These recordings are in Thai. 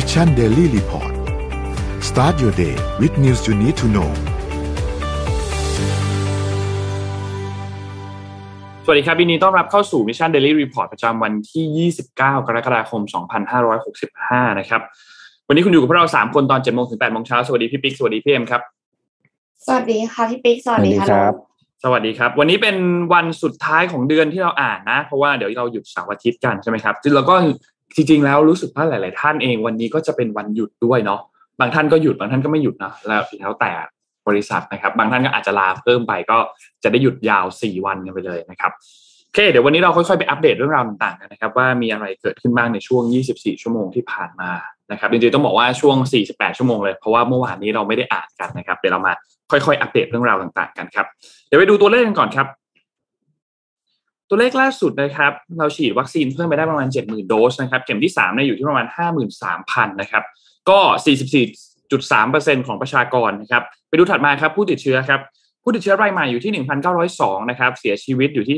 Mission Daily Report Start your day with news you need to know สวัสดีครับวันนี้ต้อนรับเข้าสู่ Mission Daily Report ประจำวันที่29กรกฎาคม2565นะครับวันนี้คุณอยู่กับพวกเรา3คนตอน 7:00 น. ถึง 8:00 น. สวัสดีพี่ปิ๊กสวัสดีพี่เอ็มครับสวัสดีค่ะพี่ปิ๊กสวัสดีครับสวัสดีครับวันนี้เป็นวันสุดท้ายของเดือนที่เราอ่านนะเพราะว่าเดี๋ยวเราหยุดเสาร์อาทิตย์กันใช่ไหมครับแล้วก็จริงๆแล้วรู้สึกว่าหลายๆท่านเองวันนี้ก็จะเป็นวันหยุดด้วยเนาะบางท่านก็หยุดบางท่านก็ไม่หยุดนะแล้วแต่บริษัทนะครับบางท่านก็อาจจะลาเพิ่มไปก็จะได้หยุดยาว4วันกันไปเลยนะครับโอเคเดี๋ยววันนี้เราค่อยๆไปอัปเดตเรื่องราวต่างๆกันนะครับว่ามีอะไรเกิดขึ้นบ้างในช่วง24ชั่วโมงที่ผ่านมานะครับจริงๆต้องบอกว่าช่วง48ชั่วโมงเลยเพราะว่าเมื่อวานนี้เราไม่ได้อ่านกันนะครับเดี๋ยวเรามาค่อยๆอัปเดตเรื่องราวต่างๆกันครับเดี๋ยวไปดูตัวเลขกันก่อนครับตัวเลขล่าสุดนะครับเราฉีดวัคซีนเพิ่มไปได้ประมาณ 70,000 โดสนะครับเข็มที่3เนี่ยอยู่ที่ประมาณ 53,000 นะครับก็ 44.3% ของประชากรนะครับไปดูถัดมาครับผู้ติดเชื้อครับผู้ติดเชื้อรายใหม่อยู่ที่ 1,902 นะครับเสียชีวิตอยู่ที่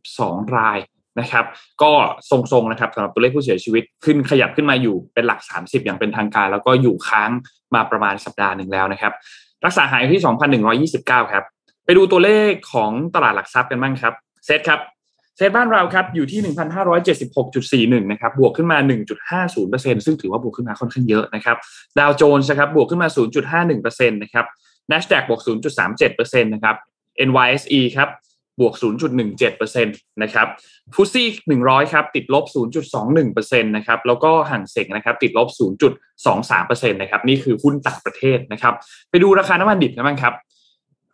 32 รายนะครับก็ทรงๆนะครับสำหรับตัวเลขผู้เสียชีวิตขึ้นขยับขึ้นมาอยู่เป็นหลัก30อย่างเป็นทางการแล้วก็อยู่ค้างมาประมาณสัปดาห์นึงแล้วนะครับรักษาหายอยู่ที่ 2,129 ครับไปดูตัวเลขของตลาดหลักทรัพย์กันบ้างครับเซตครับเซตบ้านเราครับอยู่ที่ 1,576.41 นะครับบวกขึ้นมา 1.50% ซึ่งถือว่าบวกขึ้นมาค่อนข้างเยอะนะครับดาวโจนส์ครับบวกขึ้นมา 0.51% นะครับ Nasdaq บวก 0.37% นะครับ NYSE ครับบวก 0.17% นะครับฟุตซี่100ครับติดลบ 0.21% นะครับแล้วก็ห่างเส็งนะครับติดลบ 0.23% นะครับนี่คือหุ้นต่างประเทศนะครับไปดูราคาน้ำมันดิบกันบ้างครับ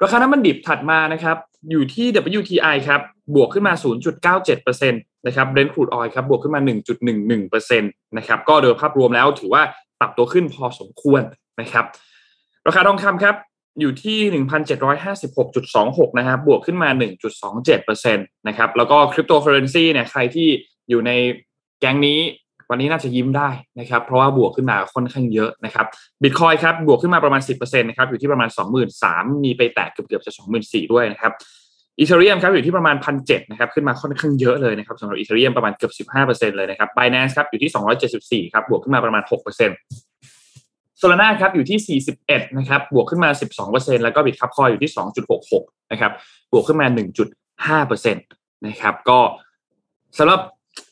ราคาน้ำมันดิบถัดมานะครับอยู่ที่ WTI ครับบวกขึ้นมา 0.97% นะครับ Brent Crude Oil ครับบวกขึ้นมา 1.11% นะครับก็โดยภาพรวมแล้วถือว่าปรับตัวขึ้นพอสมควรนะครับราคาทองคำครับอยู่ที่ 1,756.26 นะครับบวกขึ้นมา 1.27% นะครับแล้วก็คริปโตเคอเรนซีเนี่ยใครที่อยู่ในแก๊งนี้วันนี้น่าจะยิ้มได้นะครับเพราะว่าบวกขึ้นมาค่อนข้างเยอะนะครับบิตคอยครับบวกขึ้นมาประมาณ 10% นะครับอยู่ที่ประมาณ 23,000 มีไปแตะเกือบจะ 24,000 ด้วยนะครับอีเธอเรียมครับอยู่ที่ประมาณ 1,700 นะครับขึ้นมาค่อนข้างเยอะเลยนะครับสำหรับอีเธอเรียมประมาณเกือบ 15% เลยนะครับ Binance ครับอยู่ที่ 274 ครับบวกขึ้นมาประมาณ 6%Solana ครับอยู่ที่41นะครับบวกขึ้นมา 12% แล้วก็ Bitcoin อยู่ที่ 2.66 นะครับบวกขึ้นมา 1.5% นะครับก็สำหรับ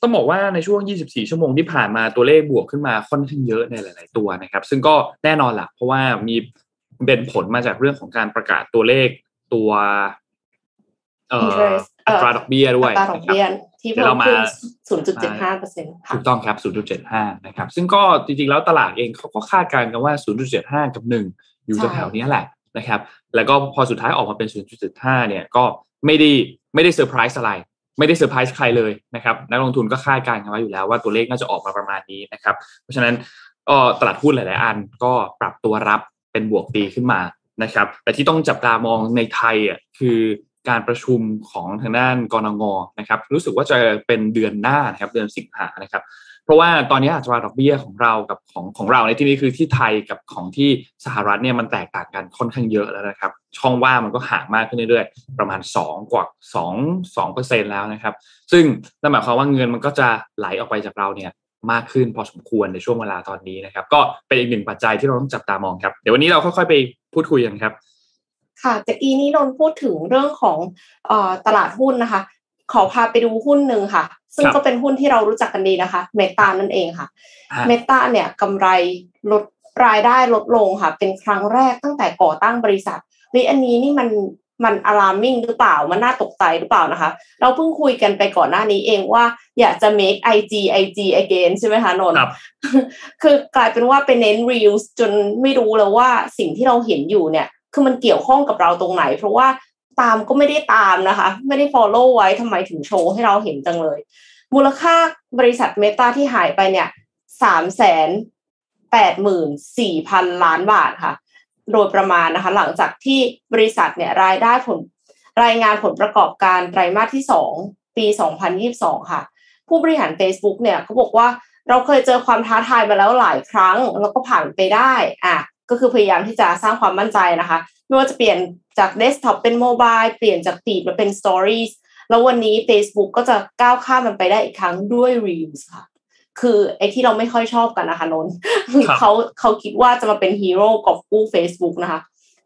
ต้องบอกว่าในช่วง24ชั่วโมงที่ผ่านมาตัวเลขบวกขึ้นมาค่อนข้างเยอะในหลายๆตัวนะครับซึ่งก็แน่นอนล่ะเพราะว่ามีเป็นผลมาจากเรื่องของการประกาศตัวเลขตัวอัตราดอกเบี้ยด้วยอัตราดอกเบี้ยที่เพิ่มขึ้น 0.75% ถูกต้องครับ 0.75 นะครับซึ่งก็จริงๆแล้วตลาดเองเขาก็คาดการณ์กันว่า 0.75 กับ 1 อยู่แถวๆนี้แหละนะครับแล้วก็พอสุดท้ายออกมาเป็น 0.75 เนี่ยก็ไม่ได้เซอร์ไพรส์อะไรไม่ได้เซอร์ไพรส์ใครเลยนะครับนักลงทุนก็คาดการณ์กันไว้อยู่แล้วว่าตัวเลขน่าจะออกมาประมาณนี้นะครับเพราะฉะนั้นตลาดหุ้นหลายๆอันก็ปรับตัวรับเป็นบวกตีขึ้นมานะครับแต่ที่ต้องจับตามองในไทยอ่ะคือการประชุมของทางด้านกนง.นะครับรู้สึกว่าจะเป็นเดือนหน้านะครับเดือนสิงหานะครับเพราะว่าตอนนี้อัตราดอกเบี้ยของเรากับของเราในที่นี้คือที่ไทยกับของที่สหรัฐเนี่ยมันแตกต่างกันค่อนข้างเยอะแล้วนะครับช่องว่างมันก็ห่างมากขึ้นเรื่อยๆประมาณ2กว่า 2% แล้วนะครับซึ่งนั่นหมายความว่าเงินมันก็จะไหลออกไปจากเราเนี่ยมากขึ้นพอสมควรในช่วงเวลาตอนนี้นะครับก็เป็นอีกหนึ่งปัจจัยที่เราต้องจับตามองครับเดี๋ยววันนี้เราค่อยๆไปพูดคุยกันครับค่ะแต่อีนี้นนพูดถึงเรื่องของตลาดหุ้นนะคะขอพาไปดูหุ้นหนึ่งค่ะซึ่งก็เป็นหุ้นที่เรารู้จักกันดีนะคะ Meta นั่นเองค่ะ Meta เนี่ยกำไรลดรายได้ลดลงค่ะเป็นครั้งแรกตั้งแต่ก่อตั้งบริษัทนี่อันนี้นี่มัน alarming หรือเปล่ามันน่าตกใจหรือเปล่านะคะเราเพิ่งคุยกันไปก่อนหน้านี้เองว่าอยากจะ make IG again ใช่ไหมคะนนท์คือกลายเป็นว่าไปเน้น Reels จนไม่รู้แล้วว่าสิ่งที่เราเห็นอยู่เนี่ยคือมันเกี่ยวข้องกับเราตรงไหนเพราะว่าตามก็ไม่ได้ตามนะคะไม่ได้ follow ไว้ทำไมถึงโชว์ให้เราเห็นจังเลยมูลค่าบริษัท Meta ที่หายไปเนี่ย 384,000 ล้านบาทค่ะโดยประมาณนะคะหลังจากที่บริษัทเนี่ยรายงานผลประกอบการไตรมาสที่2ปี2022ค่ะผู้บริหาร Facebook เนี่ยเขาบอกว่าเราเคยเจอความท้าทายมาแล้วหลายครั้งแล้วก็ผ่านไปได้ก็คือพยายามที่จะสร้างความมั่นใจนะคะไม่ว่าจะเปลี่ยนจากเดสก์ท็อปเป็นโมบายเปลี่ยนจากฟีดมาเป็นสตอรี่แล้ววันนี้ Facebook ก็จะก้าวข้ามมันไปได้อีกครั้งด้วย Reels ค่ะ คือไอ้ที่เราไม่ค่อยชอบกันนะคะนนท์เขาคิดว่าจะมาเป็นฮีโร่กอบกู้ Facebook นะคะ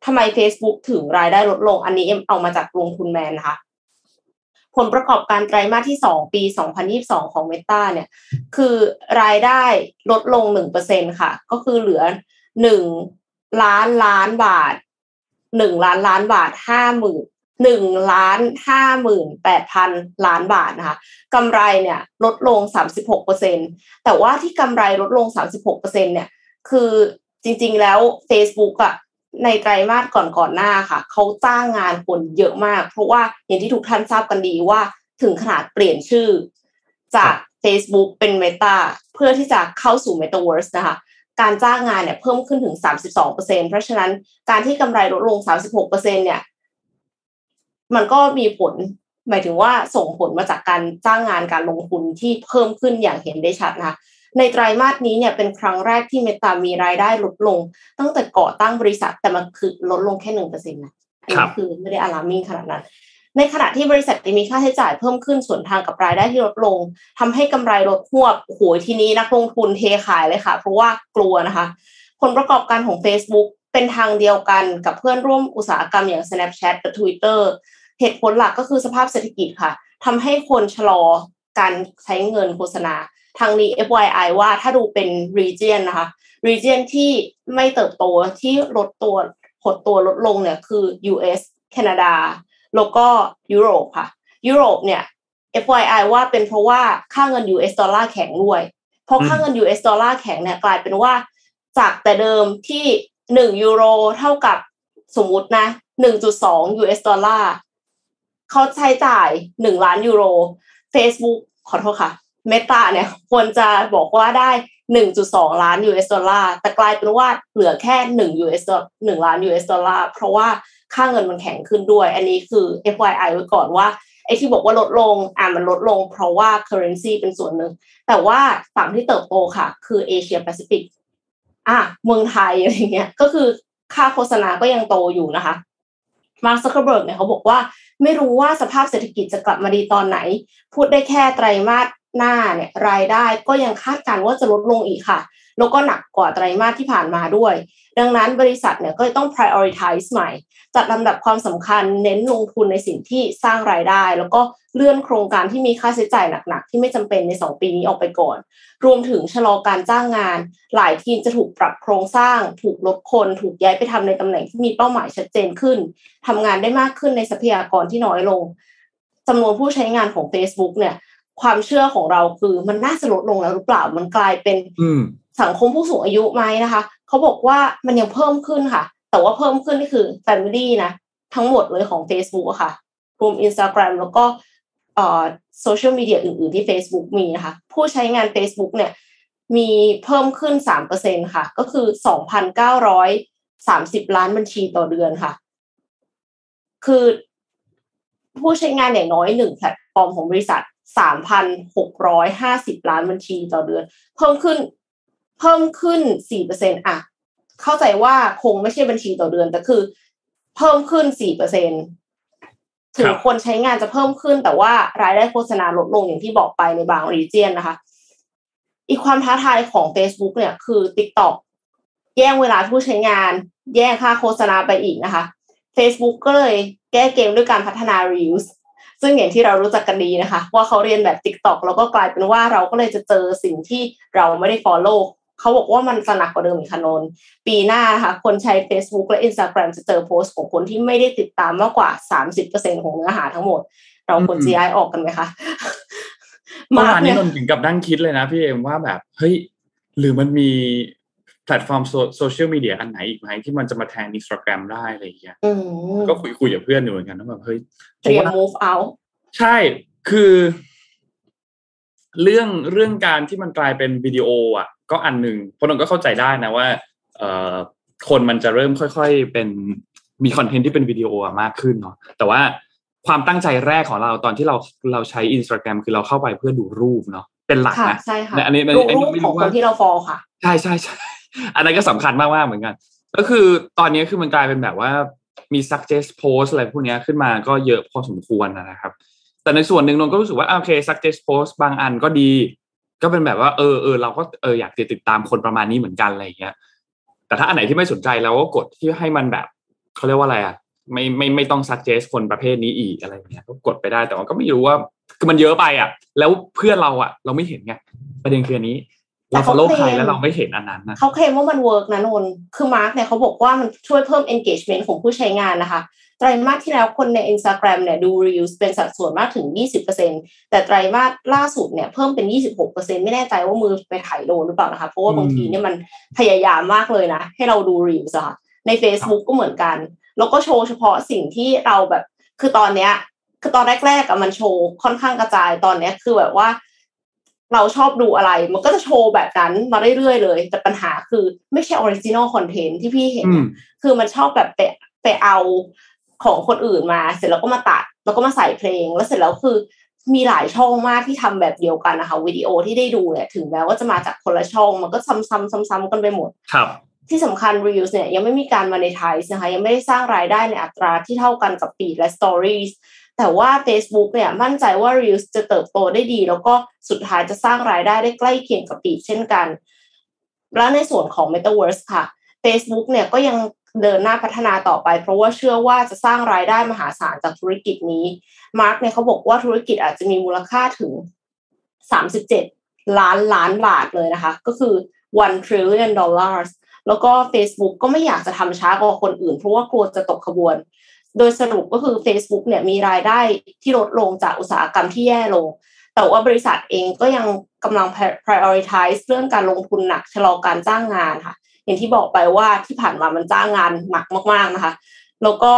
ทำไม Facebook ถึงรายได้ลดลงอันนี้เอ็มเอามาจากลงทุนแมนนะคะผลประกอบการไตรมาสที่2ปี2022ของ Meta เนี่ยคือรายได้ลดลง 1% ค่ะก็คือเหลือ1ล้านล้านบาท1ล้านล้านบาท 1 ล้าน 58,000 ล้านบาทนะคะกำไรเนี่ยลดลง 36% แต่ว่าที่กำไรลดลง 36% เนี่ยคือจริงๆแล้ว Facebook อ่ะในไตรมาสก่อนๆหน้าค่ะเขาจ้างงานคนเยอะมากเพราะว่าอย่างที่ทุกท่านทราบกันดีว่าถึงขนาดเปลี่ยนชื่อจาก Facebook เป็น Meta เพื่อที่จะเข้าสู่ Metaverse นะคะการจ้างงานเนี่ยเพิ่มขึ้นถึง 32% เพราะฉะนั้นการที่กำไรลดลง 36% เนี่ยมันก็มีผลหมายถึงว่าส่งผลมาจากการจ้างงานการลงทุนที่เพิ่มขึ้นอย่างเห็นได้ชัดนะคะในไตรมาสนี้เนี่ยเป็นครั้งแรกที่เมตามีรายได้ลดลงตั้งแต่ก่อตั้งบริษัทแต่มันคือลดลงแค่ 1% นะคือไม่ได้อะลามิ่งขนาดนั้นในขณะที่บริษัทมีค่าใช้จ่ายเพิ่มขึ้นส่วนทางกับรายได้ที่ลดลงทำให้กำไรลดควบโหยทีนี้นักลงทุนเทขายเลยค่ะเพราะว่ากลัวนะคะผลประกอบการของ Facebook เป็นทางเดียวกันกับเพื่อนร่วมอุตสาหกรรมอย่าง Snapchat และ Twitter เหตุผลหลักก็คือสภาพเศรษฐกิจค่ะทำให้คนชะลอการใช้เงินโฆษณาทางนี้ FYI ว่าถ้าดูเป็น region นะคะ region ที่ไม่เติบโตที่ลดตัวหดตัวลดลงเนี่ยคือ US แคนาดาแล้วก็ยุโรปค่ะยุโรปเนี่ย FYI ว่าเป็นเพราะว่าค่าเงิน US ดอลลาร์แข็งด้วยเพราะค่าเงิน US ดอลลาร์แข็งเนี่ยกลายเป็นว่าจากแต่เดิมที่1ยูโรเท่ากับสมมุตินะ 1.2 US ดอลลาร์เขาใช้จ่าย1ล้านยูโร Facebook ขอโทษค่ะเมตาเนี่ยควรจะบอกว่าได้ 1.2 ล้าน US ดอลลาร์แต่กลายเป็นว่าเหลือแค่1ล้าน US ดอลลาร์เพราะว่าค่าเงินมันแข็งขึ้นด้วยอันนี้คือ FYI ไว้ก่อนว่าไอ้ที่บอกว่าลดลงมันลดลงเพราะว่า currency เป็นส่วนหนึ่งแต่ว่าฝั่งที่เติบโตค่ะคือเอเชียแปซิฟิกเมืองไทยอะไรเงี้ยก็คือค่าโฆษณาก็ยังโตอยู่นะคะ Mark Zuckerberg เนี่ยเขาบอกว่าไม่รู้ว่าสภาพเศรษฐกิจจะกลับมาดีตอนไหนพูดได้แค่ไตรมาสหน้าเนี่ยรายได้ก็ยังคาดการณ์ว่าจะลดลงอีกค่ะแล้วก็หนักกว่าไตรมาสที่ผ่านมาด้วยดังนั้นบริษัทเนี่ยก็ต้อง prioritize ใหม่จัดลำดับความสำคัญเน้นลงทุนในสิ่งที่สร้างรายได้แล้วก็เลื่อนโครงการที่มีค่าใช้จ่ายหนักๆที่ไม่จำเป็นใน2ปีนี้ออกไปก่อนรวมถึงชะลอการจ้างงานหลายทีมจะถูกปรับโครงสร้างถูกลดคนถูกย้ายไปทำในตำแหน่งที่มีเป้าหมายชัดเจนขึ้นทำงานได้มากขึ้นในทรัพยากรที่น้อยลงจำนวนผู้ใช้งานของ Facebook เนี่ยความเชื่อของเราคือมันน่าจะลดลงแล้วหรือเปล่ามันกลายเป็นสังคมผู้สูงอายุไหมนะคะเขาบอกว่ามันยังเพิ่มขึ้นค่ะแต่ว่าเพิ่มขึ้นนี่คือ family นะทั้งหมดเลยของ Facebook อะค่ะรวม Instagram แล้วก็โซเชียลมีเดียอื่นๆที่ Facebook มีนะคะผู้ใช้งาน Facebook เนี่ยมีเพิ่มขึ้น 3% ค่ะก็คือ 2,930 ล้านบัญชีต่อเดือนค่ะคือผู้ใช้งานอย่างน้อย1แพลตฟอร์มของบริษัท3,650 ล้านบัญชีต่อเดือนเพิ่มขึ้น 4% เข้าใจว่าคงไม่ใช่บัญชีต่อเดือนแต่คือเพิ่มขึ้น 4% ถึงคนใช้งานจะเพิ่มขึ้นแต่ว่ารายได้โฆษณาลดลงอย่างที่บอกไปในบางรีเจียนนะคะอีกความท้าทายของ Facebook เนี่ยคือ TikTok แย่งเวลาผู้ใช้งานแย่งค่าโฆษณาไปอีกนะคะ Facebook ก็เลยแก้เกมด้วยการพัฒนา Reelsซึ่งอย่างที่เรารู้จักกันดีนะคะว่าเขาเรียนแบบ TikTok แล้วก็กลายเป็นว่าเราก็เลยจะเจอสิ่งที่เราไม่ได้ follow เขาบอกว่ามันจะหนักกว่าเดิมอีกค่ะนนท์ปีหน้านะคะคนใช้ Facebook และ Instagram จะเจอโพสต์ของคนที่ไม่ได้ติดตามมากกว่า 30% ของเนื้อหาทั้งหมดเราควรจะย้ายออกกันไหมคะเมื่อวานนี้นนท์ถึงกับนั่งคิดเลยนะพี่เอมว่าแบบเฮ้ยหรือมันมีแพลตฟอร์มโซเชียลมีเดียอันไหนอีกไหมที่มันจะมาแทน Instagram ได้อะไรอย่างเงี้ยก็คุยกับเพื่อนอยู่เหมือนกันว่าแบบเฮ้ยเตรียม move out ใช่คือเรื่องการที่มันกลายเป็นวิดีโออ่ะก็อันหนึ่งเพราะนนท์ก็เข้าใจได้นะว่าคนมันจะเริ่มค่อยๆเป็นมีคอนเทนต์ที่เป็นวิดีโออ่ะมากขึ้นเนาะแต่ว่าความตั้งใจแรกของเราตอนที่เราใช้ Instagram คือเราเข้าไปเพื่อดูรูปเนาะเป็นหลักนะใช่ค่ะอันนี้ของคนที่เราฟอลค่ะใช่ใช่ใช่อันนั้นก็สำคัญมากๆเหมือนกันก็คือตอนนี้คือมันกลายเป็นแบบว่ามี suggest post อะไรพวกนี้ขึ้นมาก็เยอะพอสมควรนะครับแต่ในส่วนหนึ่งนนก็รู้สึกว่าโอเค suggest post บางอันก็ดี ก็เป็นแบบว่าเราก็อยากติดตามคนประมาณนี้เหมือนกันอะไรอย่างเงี้ยแต่ถ้าอันไหนที่ไม่สนใจเราก็กดที่ให้มันแบบเขาเรียกว่าอะไรอ่ะไม่ต้องซักเจสคนประเภทนี้อีกอะไรอย่างเงี้ยก็กดไปได้แต่ว่าก็ไม่รู้ว่าคือมันเยอะไปอ่ะแล้วเพื่อนเราอ่ะเราไม่เห็นไงประเด็นคืออันนี้เราฟอลโล่ใครแล้วเราไม่เห็นอันนั้นนะเขาเคลมว่ามันเวิร์กนะนนท์คือมาร์คเนี่ยเขาบอกว่ามันช่วยเพิ่ม engagement ของผู้ใช้งานนะคะไตรมาสที่แล้วคนใน Instagram เนี่ยดู Reels เป็นสัดส่วนมากถึง 20% แต่ไตรมาสล่าสุดเนี่ยเพิ่มเป็น 26% ไม่แน่ใจว่ามือไปถ่ายโดนหรือเปล่านะคะเพราะว่าบางทีเนี่ยมันพยายามมากเลยนะให้เราดู Reels อ่ะใน Facebook ก็เหมือนกันแล้วก็โชว์เฉพาะสิ่งที่เราแบบคือตอนเนี้ยคือตอนแรกๆอ่ะมันโชว์ค่อนข้างกระจายตอนเนี้ยคือแบบว่าเราชอบดูอะไรมันก็จะโชว์แบบนั้นมาเรื่อยๆเลยแต่ปัญหาคือไม่ใช่ออริจินอลคอนเทนต์ที่พี่เห็นคือมันชอบแบบไปเอาของคนอื่นมาเสร็จแล้วก็มาตัดแล้วก็มาใส่เพลงแล้วเสร็จแล้วคือมีหลายช่องมากที่ทำแบบเดียวกันนะคะวิดีโอที่ได้ดูเนี่ยถึงแม้ว่าจะมาจากคนละช่องมันก็ซ้ำๆกันไปหมดครับที่สำคัญ Reels เนี่ยยังไม่มีการ monetize นะคะยังไม่ได้สร้างรายได้ในอัตราที่เท่ากันกับFeedและ Storiesแต่ว่า Facebook เนี่ยมั่นใจว่า Reels จะเติบโตได้ดีแล้วก็สุดท้ายจะสร้างรายได้ได้ใกล้เคียงกับ Feed เช่นกันและในส่วนของ Metaverse ค่ะ Facebook เนี่ยก็ยังเดินหน้าพัฒนาต่อไปเพราะว่าเชื่อว่าจะสร้างรายได้มหาศาลจากธุรกิจนี้ Mark เนี่ยเขาบอกว่าธุรกิจอาจจะมีมูลค่าถึง37 ล้านบาทเลยนะคะก็คือ$1 trillionแล้วก็ Facebook ก็ไม่อยากจะทำช้ากว่าคนอื่นเพราะว่ากลัวจะตกขบวนโดยสรุปก็คือ Facebook เนี่ยมีรายได้ที่ลดลงจากอุตสาหกรรมที่แย่ลงแต่ว่าบริษัทเองก็ยังกำลัง prioritize เรื่องการลงทุนหนักชะลอการจ้างงานค่ะอย่างที่บอกไปว่าที่ผ่านมามันจ้างงานหนักมากๆนะคะแล้วก็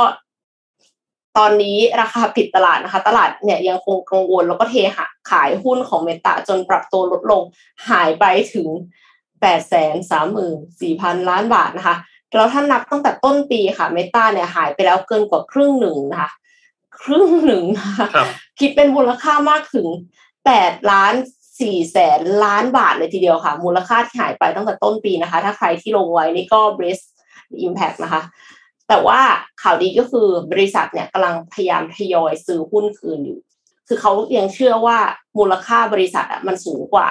ตอนนี้ราคาปิดตลาดนะคะตลาดเนี่ยยังคงกังวลแล้วก็เทขายหุ้นของ Meta จนปรับตัวลดลงหายไปถึง 834,000 ล้านบาทนะคะแล้วถ้านับตั้งแต่ต้นปีค่ะ Meta เนี่ยหายไปแล้วเกินกว่าครึ่งหนึ่งนะคะคิดเป็นมูลค่ามากถึง8.4 ล้านบาทเลยทีเดียวค่ะมูลค่าที่หายไปตั้งแต่ต้นปีนะคะถ้าใครที่ลงไว้นี่ก็ Breast Impact นะคะแต่ว่าข่าวดีก็คือบริษัทเนี่ยกำลังพยายามทยอยซื้อหุ้นคืนอยู่คือเขายังเชื่อว่ามูลค่าบริษัทอ่ะมันสูงกว่า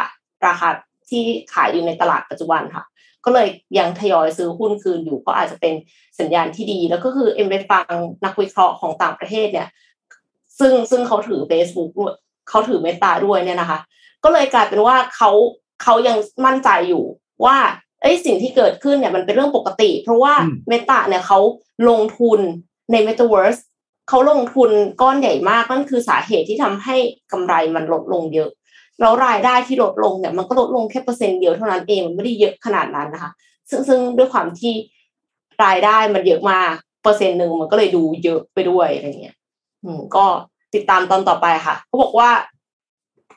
ราคาที่ขายอยู่ในตลาดปัจจุบันค่ะก็เลยยังทยอยซื้อหุ้นคืนอยู่ก็อาจจะเป็นสัญญาณที่ดีแล้วก็คือเอ็มไปฟังนักวิเคราะห์ของต่างประเทศเนี่ยซึ่งเขาถือ Facebook ด้วยเขาถือ Meta ด้วยเนี่ยนะคะก็เลยกลายเป็นว่าเขายังมั่นใจอยู่ว่าไอ้สิ่งที่เกิดขึ้นเนี่ยมันเป็นเรื่องปกติเพราะว่า Meta เนี่ยเขาลงทุนใน Metaverse เขาลงทุนก้อนใหญ่มากนั่นคือสาเหตุที่ทำให้กำไรมันลดลงเยอะแล้วรายได้ที่ลดลงเนี่ยมันก็ลดลงแค่%เดียวเท่านั้นเองมันไม่ได้เยอะขนาดนั้นนะคะซึ่งด้วยความที่รายได้มันเยอะมาก%นึงมันก็เลยดูเยอะไปด้วยอะไรเงี้ยก็ติดตามตอนต่อไปค่ะเขาบอกว่า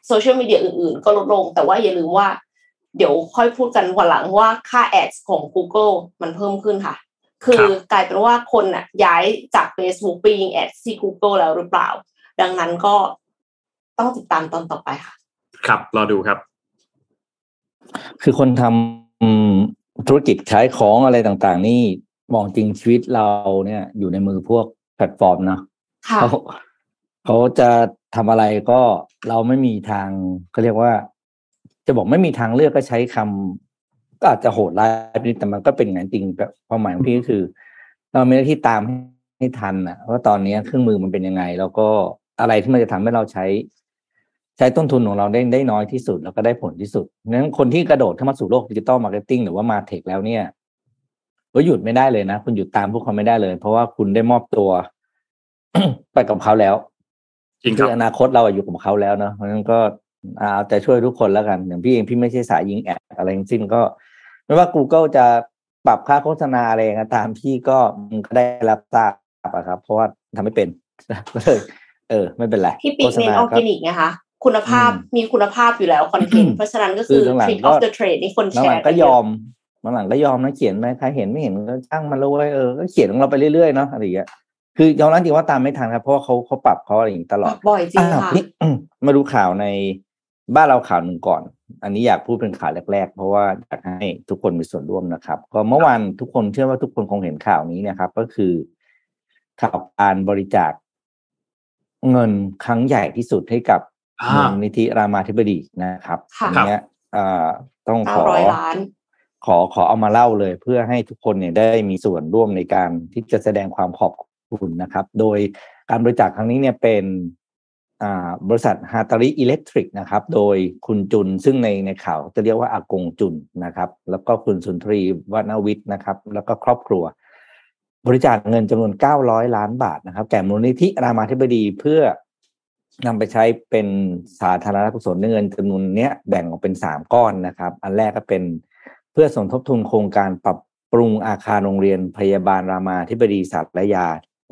โซเชียลมีเดียอื่นๆก็ลดลงแต่ว่าอย่าลืมว่าเดี๋ยวค่อยพูดกันวันหลังว่าค่าแอดของ Google มันเพิ่มขึ้นค่ะคือกลายเป็นว่าคนอ่ะย้ายจาก Facebook ไปยิงแอดที่ Google แล้วหรือเปล่าดังนั้นก็ต้องติดตามตอนต่อไปค่ะครับรอดูครับคือคนทำธุรกิจขายของอะไรต่างๆนี่มองจริงชีวิตเราเนี่ยอยู่ในมือพวกแพลตฟอร์มเนาะเขาจะทำอะไรก็เราไม่มีทางเขาเรียกว่าจะบอกไม่มีทางเลือกก็ใช้คำก็อาจจะโหดร้ายนิดแต่มันก็เป็นอย่างนั้นจริงความหมายของพี่ก็คือเรามีหน้าที่ตามให้ทันนะว่าตอนนี้เครื่องมือมันเป็นยังไงแล้วก็อะไรที่มันจะทำให้เราใช้ต้นทุนของเราได้น้อยที่สุดแล้วก็ได้ผลที่สุดงั้นคนที่กระโดดเข้ามาสู่โลกดิจิตอลมาร์เก็ตติ้งหรือว่ามาเทคแล้วเนี่ยก็หยุดไม่ได้เลยนะคุณหยุดตามพวกเขาไม่ได้เลยเพราะว่าคุณได้มอบตัว ไปกับเขาแล้วจริงครับอนาคตเราอยู่กับเขาแล้วเนาะเพราะงั้นก็เอาใจช่วยทุกคนแล้วกันอย่างพี่เองพี่ไม่ใช่สายยิงแอดอะไรทั้งสิ้นก็ไม่ว่า Google จะปรับค่าโฆษณาอะไรก็ตามพี่ก็มันก็ได้รับทราบอะครับเพราะว่าทำไม่เป็นก็เลยไม่เป็นไรพี่ปิ๊กเน้นออร์แกนิกนะคะคุณภาพมีคุณภาพอยู่แล้วคอนเทนต์เพราะฉะนั้นก็คือ trick of the trade นี่คนแชร์หลังก็ยอมนะเขียนไหมใครเห็นไม่เห็นก็ช่างมันรู้ว่าก็เขียนของเราไปเรื่อยๆเนาะอะไรอย่างเงี้ยคือยอมรับจริงว่าตามไม่ทันครับเพราะว่าเขาปรับเขาอะไรอย่างนี้ตลอดบ่อยจริงค่ะมาดูข่าวในบ้านเราข่าวหนึ่งก่อนอันนี้อยากพูดเป็นข่าวแรกๆเพราะว่าอยากให้ทุกคนมีส่วนร่วมนะครับก็เมื่อวานทุกคนเชื่อว่าทุกคนคงเห็นข่าวนี้นะครับก็คือข่าวการบริจาคเงินครั้งใหญ่ที่สุดให้กับ นิธิรามาธิบดีนะครับอันนี้ต้องขอเอามาเล่าเลยเพื่อให้ทุกคนเนี่ยได้มีส่วนร่วมในการที่จะแสดงความขอบคุณนะครับโดยการบริจาคครั้งนี้เนี่ยเป็นบริษัทฮาตาริอิเล็กทริกนะครับโดยคุณจุนซึ่งในข่าวจะเรียกว่าอากงจุนนะครับแล้วก็คุณสุนทรีวณวิทย์นะครับแล้วก็ครอบครัวบริจาคเงินจำนวน900ล้านบาทนะครับแก่มูลนิธิรามาธิบดีเพื่อนำไปใช้เป็นสาธารณกุศลเงินจำนวนนี้แบ่งออกเป็น3ก้อนนะครับอันแรกก็เป็นเพื่อสมทบทุนโครงการปรับปรุงอาคารโรงเรียนพยาบาลรามาธิบดีสัตยา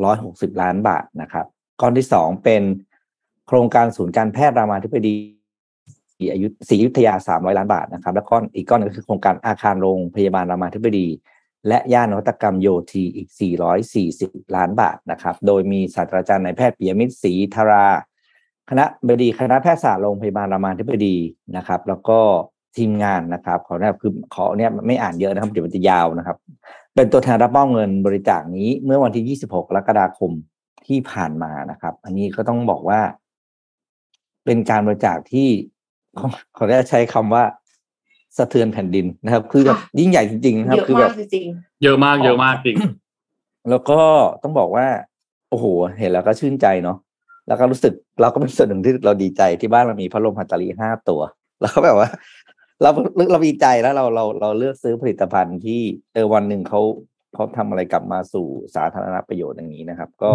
160ล้านบาทนะครับก้อนที่2เป็นโครงการศูนย์การแพทย์รามาธิบดีศรีอยุธยา300ล้านบาทนะครับและก้อนอีกก้อนก็คือโครงการอาคารโรงพยาบาลรามาธิบดีและย่านนวัตกรรมโยธีอีก440ล้านบาทนะครับโดยมีศาสตราจารย์นายแพทย์ปิยมิตรศรีธาราคณะบดีคณะแพทยศาสตร์โรงพยาบาลรามาธิบดีนะครับแล้วก็ทีมงานนะครับขอเนี่ยไม่อ่านเยอะนะครับเดี๋ยวมันจะยาวนะครับเป็นตัวแทนรับมอบเงินบริจาคนี้เมื่อวันที่26กรกฎาคมที่ผ่านมานะครับอันนี้ก็ต้องบอกว่าเป็นการบริจาคที่ขอได้ใช้คำว่าสะเทือนแผ่นดินนะครับคือแบบยิ่งใหญ่จริงๆนะครับคือแบบเยอะมากจริงเยอะมากจริงแล้วก็ต้องบอกว่าโอ้โหเห็นแล้วก็ชื่นใจเนาะแล้วก็รู้สึกเราก็เป็นส่วนหนึ่งที่เราดีใจที่บ้านเรามีพัดลมฮาตาริ5ตัวแล้วก็แบบว่าเราดีใจแล้วเราเลือกซื้อผลิตภัณฑ์ที่วันหนึ่งเขาทำอะไรกลับมาสู่สาธารณประโยชน์อย่างนี้นะครับก็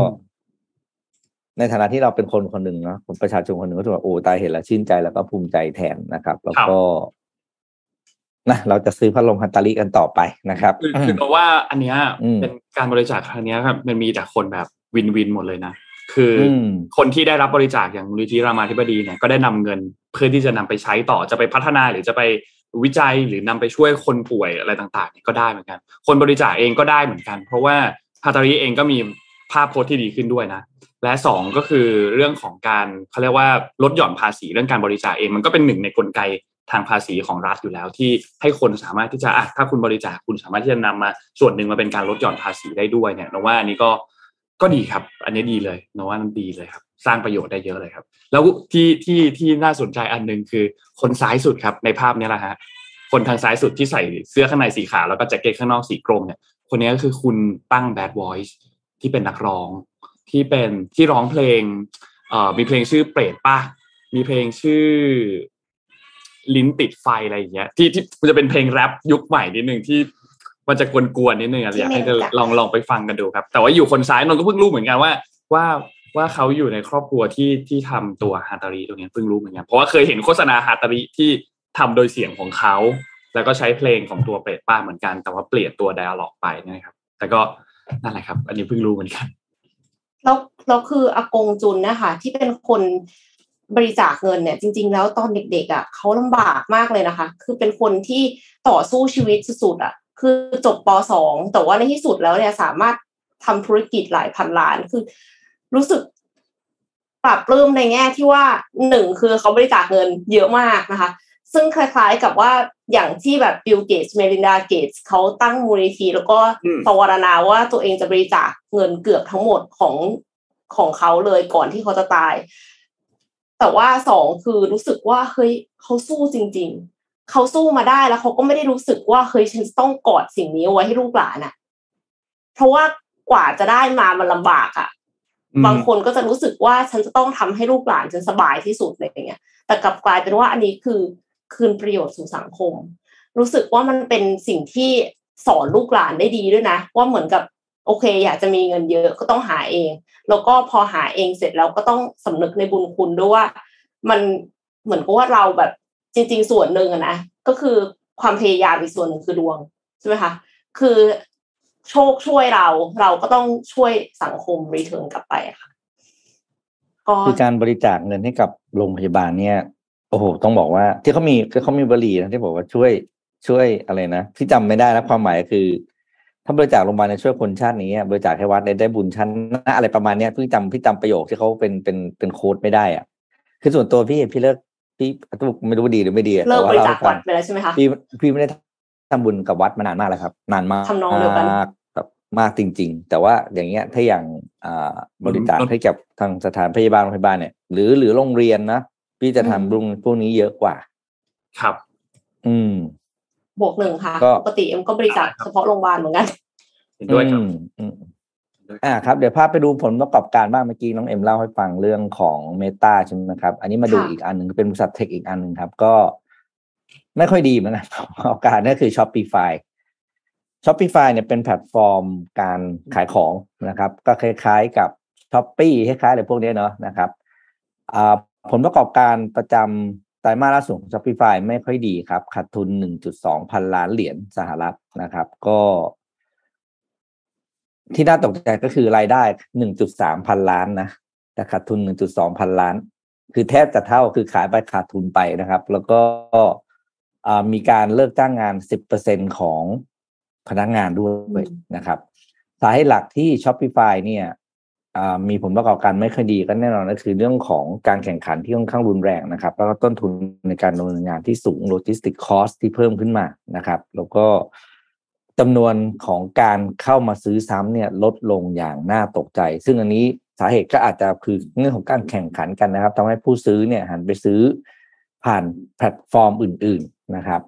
ในฐานะที่เราเป็นคนคนหนึ่งเนาะประชาชนคนหนึ่งก็ถือว่าโอ้ตายเห็นแล้วชื่นใจแล้วก็ภูมิใจแทนนะครับแล้วก็นะเราจะซื้อพัดลมฮัตตาริกันต่อไปนะครับคือเพราะว่าอันเนี้ยเป็นการบริจาคครั้งนี้ครับมันมีแต่คนแบบวินวินหมดเลยนะคือคนที่ได้รับบริจาคอย่างมูลนิธิรามาธิบดีเนี่ยก็ได้นำเงินเพื่อที่จะนำไปใช้ต่อจะไปพัฒนาหรือจะไปวิจัยหรือนำไปช่วยคนป่วยอะไรต่างๆเนี่ยก็ได้เหมือนกันคนบริจาคเองก็ได้เหมือนกันเพราะว่าฮัตตาริเองก็มีภาพโพสต์ที่ดีขึ้นด้วยนะและ2ก็คือเรื่องของการเขาเรียกว่าลดหย่อนภาษีเรื่องการบริจาคเองมันก็เป็นหนึ่งในกลไกทางภาษีของรัฐอยู่แล้วที่ให้คนสามารถที่จะถ้าคุณบริจาคคุณสามารถที่จะนำมาส่วนหนึ่งมาเป็นการลดหย่อนภาษีได้ด้วยเนี่ยนะว่าอันนี้ก็ดีครับอันนี้ดีเลยนะว่ามันดีเลยครับสร้างประโยชน์ได้เยอะเลยครับแล้วที่น่าสนใจอันนึงคือคนซ้ายสุดครับในภาพนี้แหละฮะคนทางซ้ายสุดที่ใส่เสื้อข้างในสีขาวแล้วก็แจ็คเก็ตข้างนอกสีกรมเนี่ยคนนี้ก็คือคุณตั้ง Bad Voice ที่เป็นนักร้องที่ร้องเพลงมีเพลงชื่อเปรตป่ะมีเพลงชื่อลิ้นติดไฟอะไรอย่างเงี้ยที่มันจะเป็นเพลงแรปยุคใหม่นิดนึงที่มันจะกวนๆนิดนึงอยากให้ลองไปฟังกันดูครับแต่ว่าอยู่คนซ้ายนนก็เพิ่งรู้เหมือนกันว่าเขาอยู่ในครอบครัวที่ทำตัวฮาตาริตรงนี้เพิ่งรู้เหมือนกันเพราะว่าเคยเห็นโฆษณาฮาตาริที่ทำโดยเสียงของเขาแล้วก็ใช้เพลงของตัวเปรตป่ะเหมือนกันแต่ว่าเปลี่ยนตัวไดอะล็อกไปนะครับแต่ก็นั่นแหละครับอันนี้เพิ่งรู้เหมือนกันแล้วคืออากงจุนนะคะที่เป็นคนบริจาคเงินเนี่ยจริงๆแล้วตอนเด็กๆอ่ะเขาลำบากมากเลยนะคะคือเป็นคนที่ต่อสู้ชีวิตสุดๆอ่ะคือจบป.2 แต่ว่าในที่สุดแล้วเนี่ยสามารถทำธุรกิจหลายพันล้านคือรู้สึกปลาบปลื้มในแง่ที่ว่า1คือเขาบริจาคเงินเยอะมากนะคะซึ่งคล้ายๆกับว่าอย่างที่แบบบิลเกตส์เมลินดาเกตส์เขาตั้งมูลนิธิแล้วก็ภาวนาว่าตัวเองจะบริจาคเงินเกือบทั้งหมดของเขาเลยก่อนที่เขาจะตายแต่ว่า2คือรู้สึกว่าเฮ้ยเขาสู้จริงๆเขาสู้มาได้แล้วเขาก็ไม่ได้รู้สึกว่าเฮ้ยฉันต้องกอดสิ่งนี้ไว้ให้ลูกหลานอ่ะเพราะว่ากว่าจะได้มามันลำบากอ่ะบางคนก็จะรู้สึกว่าฉันจะต้องทำให้ลูกหลานฉันสบายที่สุดอะไรอย่างเงี้ยแต่กลับกลายเป็นว่าอันนี้คือคืนประโยชน์สู่สังคมรู้สึกว่ามันเป็นสิ่งที่สอนลูกหลานได้ดีด้วยนะว่าเหมือนกับโอเคอยากจะมีเงินเยอะก็ต้องหาเองแล้วก็พอหาเองเสร็จแล้วก็ต้องสำนึกในบุญคุณด้วยว่ามันเหมือนกับว่าเราแบบจริงๆส่วนหนึ่งนะก็คือความพยายามอีกส่วนหนึ่งคือดวงใช่ไหมคะคือโชคช่วยเราก็ต้องช่วยสังคมรีเทิร์นกลับไปค่ะคือการบริจาคเงินให้กับโรงพยาบาลเนี่ยโอ้โหต้องบอกว่าที่เขามีบรินะที่บอกว่าช่วยอะไรนะที่จำไม่ได้แล้วความหมายคือถ้าบริจาคโรงพยาบาลช่วยคนชาตินี้บริจาคให้วัดได้บุญชั้นนะอะไรประมาณนี้พี่จำประโยคที่เขาเป็นโค้ดไม่ได้อ่ะคือส่วนตัวพี่เลิกพี่ไม่รู้ดีหรือไม่ดีเลิกบริจาควัดไปแล้วใช่ไหมคะพี่ไม่ได้ทำบุญกับวัดมานานมากแล้วครับนานมากทำนองเดียวกันมากจริงๆแต่ว่าอย่างเงี้ยถ้าอย่างบริจาคให้กับทางสถานพยาบาลโรงพยาบาลเนี่ยหรือโรงเรียนนะ พี่จะทำพวกนี้เยอะกว่าครับบวกหนึ่งค่ะปกติเอ็มก็บริจาคเฉพาะโรงพยาบาลเหมือนกันด้วยครับครับเดี๋ยวพาไปดูผลประกอบการบ้างเมื่อกี้น้องเอ็มเล่าให้ฟังเรื่องของ Meta ใช่ไหมครับอันนี้มาดูอีกอันนึงเป็นบริษัทเทคอีกอันนึงครับก็ไม่ค่อยดีเหมือนกันประกอบการนั่นคือ Shopify เนี่ยเป็นแพลตฟอร์มการขายของนะครับก็คล้ายๆกับ Shopee คล้ายๆอะไรพวกนี้เนาะนะครับผลประกอบการประจำไตรมาสล่าสุดของ Shopify ไม่ค่อยดีครับขาดทุน 1.2 พันล้านเหรียญสหรัฐนะครับก็ที่น่าตกใจก็คือรายได้ 1.3 พันล้านนะแต่ขาดทุน 1.2 พันล้านคือแทบจะเท่าคือขายไปขาดทุนไปนะครับแล้วก็มีการเลิกจ้างงาน 10% ของพนักงานด้วยนะครับสาเหตุหลักที่ Shopify เนี่ยมีผลประกอบการไม่ค่อยดีก็แน่นอนก็คือเรื่องของการแข่งขันที่ค่อนข้างรุนแรงนะครับแล้วก็ต้นทุนในการดำเนินงานที่สูงโลจิสติกคอสที่เพิ่มขึ้นมานะครับแล้วก็จำนวนของการเข้ามาซื้อซ้ำเนี่ยลดลงอย่างน่าตกใจซึ่งอันนี้สาเหตุก็อาจจะคือเรื่องของการแข่งขันกันนะครับทำให้ผู้ซื้อเนี่ยหันไปซื้อผ่านแพลตฟอร์มอื่นๆนะครับ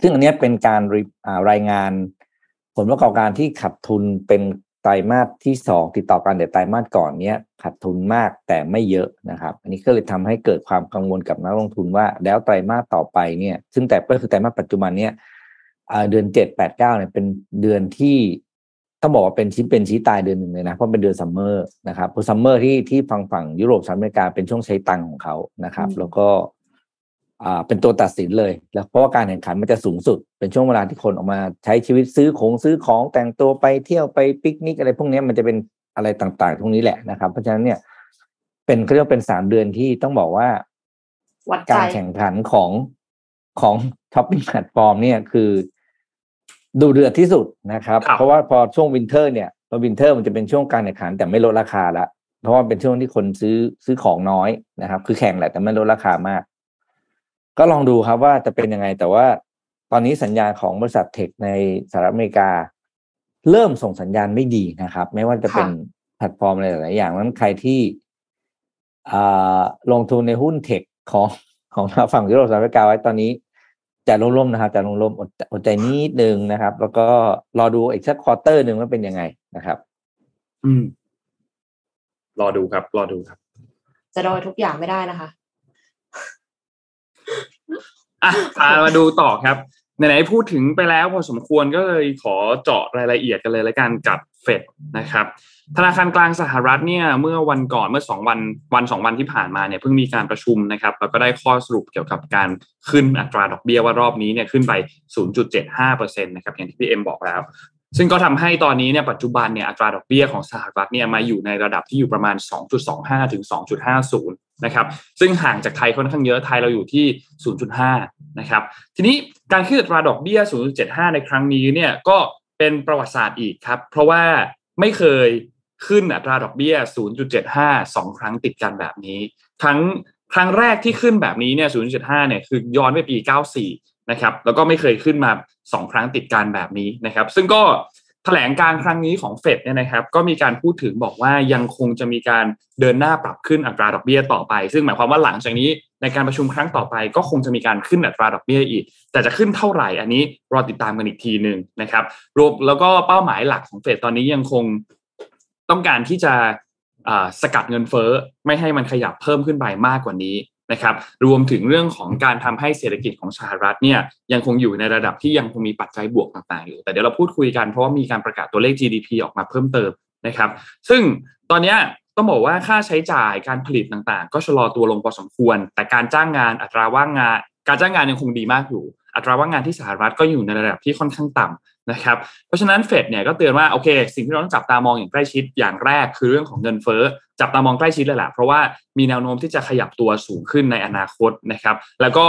ซึ่งอันนี้เป็นการรายงานผลประกอบการที่ขาดทุนเป็นไตรมาสที่2ติดต่อกันแต่ไตรมาสก่อนเนี้ยขาดทุนมากแต่ไม่เยอะนะครับอันนี้ก็เลยทำให้เกิดความกังวลกับนักลงทุนว่าแล้วไตรมาสต่อไปเนี่ยซึ่งแต่ก็คือไตรมาสปัจจุบันเนี้ยเดือน7 8 9เนี่ยเป็นเดือนที่ต้องบอกว่าเป็นชิ้นเป็นชี้ตายเดือนหนึ่งเลยนะเพราะเป็นเดือนซัมเมอร์นะครับพอซัมเมอร์ที่ฝั่งยุโรปสหรัฐอเมริกาเป็นช่วงใช้ตังค์ของเขานะครับแล้วก็เป็นตัวตัดสินเลยแล้วเพราะว่าการแข่งขันมันจะสูงสุดเป็นช่วงเวลาที่คนออกมาใช้ชีวิตซื้อของแต่งตัวไปเที่ยวไปปิกนิกอะไรพวกนี้มันจะเป็นอะไรต่างๆพวกนี้แหละนะครับเพราะฉะนั้นเนี่ยเป็นเค้าเรียกเป็น3เดือนที่ต้องบอกว่าการแข่งขันของท็อปปิ้งแพลตฟอร์มเนี่ยคือดูเดือดที่สุดนะครับเพราะว่าพอช่วงวินเทอร์เนี่ยพอวินเทอร์มันจะเป็นช่วงการแข่งขันแต่ไม่ลดราคาละเพราะว่าเป็นช่วงที่คนซื้อของน้อยนะครับคือแข่งแหละแต่ไม่ลดราคามากก็ลองดูครับว่าจะเป็นยังไงแต่ว่าตอนนี้สัญญาณของบริษัทเทคในสหรัฐอเมริกาเริ่มส่งสัญญาณไม่ดีนะครับไม่ว่าจะเป็นแพลตฟอร์มอะไรหลายอย่างนั้นใครที่ลงทุนในหุ้นเทคของฝั่งยุโรปสหรัฐอเมริกาไว้ตอนนี้จะร่มๆนะครับจะร่มๆอดใจนิดนึงนะครับแล้วก็รอดูอีกสักควอเตอร์นึงว่าเป็นยังไงนะครับรอดูครับจะรอทุกอย่างไม่ได้นะคะมาดูต่อครับไหนๆพูดถึงไปแล้วพอสมควรก็เลยขอเจาะรายละเอียดกันเลยละกันกับเฟดนะครับธนาคารกลางสหรัฐเนี่ยเมื่อวันก่อนเมื่อ2วันที่ผ่านมาเนี่ยเพิ่งมีการประชุมนะครับแล้วก็ได้ข้อสรุปเกี่ยวกับการขึ้นอัตราดอกเบี้ยว่ารอบนี้เนี่ยขึ้นไป 0.75% นะครับอย่างที่พี่เอ็มบอกแล้วซึ่งก็ทำให้ตอนนี้เนี่ยปัจจุบันเนี่ยอัตราดอกเบี้ยของสหรัฐเนี่ยมาอยู่ในระดับที่อยู่ประมาณ 2.25 ถึง 2.50 นะครับซึ่งห่างจากไทยค่อนข้างเยอะไทยเราอยู่ที่ 0.5 นะครับทีนี้การขึ้นอัตราดอกเบี้ย 0.75 ในครั้งนี้เนี่ยก็เป็นประวัติศาสตร์อีกครับเพราะว่าไม่เคยขึ้นอัตราดอกเบี้ย 0.75 2 ครั้งติดกันแบบนี้ครั้งแรกที่ขึ้นแบบนี้เนี่ย 0.75 เนี่ยคือย้อนไปปี 94 นะครับแล้วก็ไม่เคยขึ้นมา2 ครั้งติดกันแบบนี้นะครับซึ่งก็แถลงการครั้งนี้ของเฟดเนี่ยนะครับก็มีการพูดถึงบอกว่ายังคงจะมีการเดินหน้าปรับขึ้นอัตราดอกเบี้ยต่อไปซึ่งหมายความว่าหลังจากนี้ในการประชุมครั้งต่อไปก็คงจะมีการขึ้นอัตราดอกเบี้ยอีกแต่จะขึ้นเท่าไหร่อันนี้รอติดตามกันอีกทีนึงนะครับรวมแล้วก็เป้าหมายหลักของเฟดตอนนี้ยังคงต้องการที่จะสกัดเงินเฟ้อไม่ให้มันขยับเพิ่มขึ้นไปมากกว่านี้นะครับรวมถึงเรื่องของการทำให้เศรษฐกิจของสหรัฐเนี่ยยังคงอยู่ในระดับที่ยังคงมีปัจจัยบวกต่างๆอยู่แต่เดี๋ยวเราพูดคุยกันเพราะว่ามีการประกาศตัวเลข GDP ออกมาเพิ่มเติมนะครับซึ่งตอนนี้ต้องบอกว่าค่าใช้จ่ายการผลิตต่างๆก็ชะลอตัวลงพอสมควรแต่การจ้างงานอัตราว่างงานการจ้างงานยังคงดีมากอยู่อัตราว่างงานที่สหรัฐก็อยู่ในระดับที่ค่อนข้างต่ำนะครับเพราะฉะนั้นเฟดเนี่ยก็เตือนว่าโอเคสิ่งที่เราต้องจับตามองอย่างใกล้ชิดอย่างแรกคือเรื่องของเงินเฟ้อจับตามองใกล้ชิดเลยแหละเพราะว่ามีแนวโน้มที่จะขยับตัวสูงขึ้นในอนาคตนะครับแล้วก็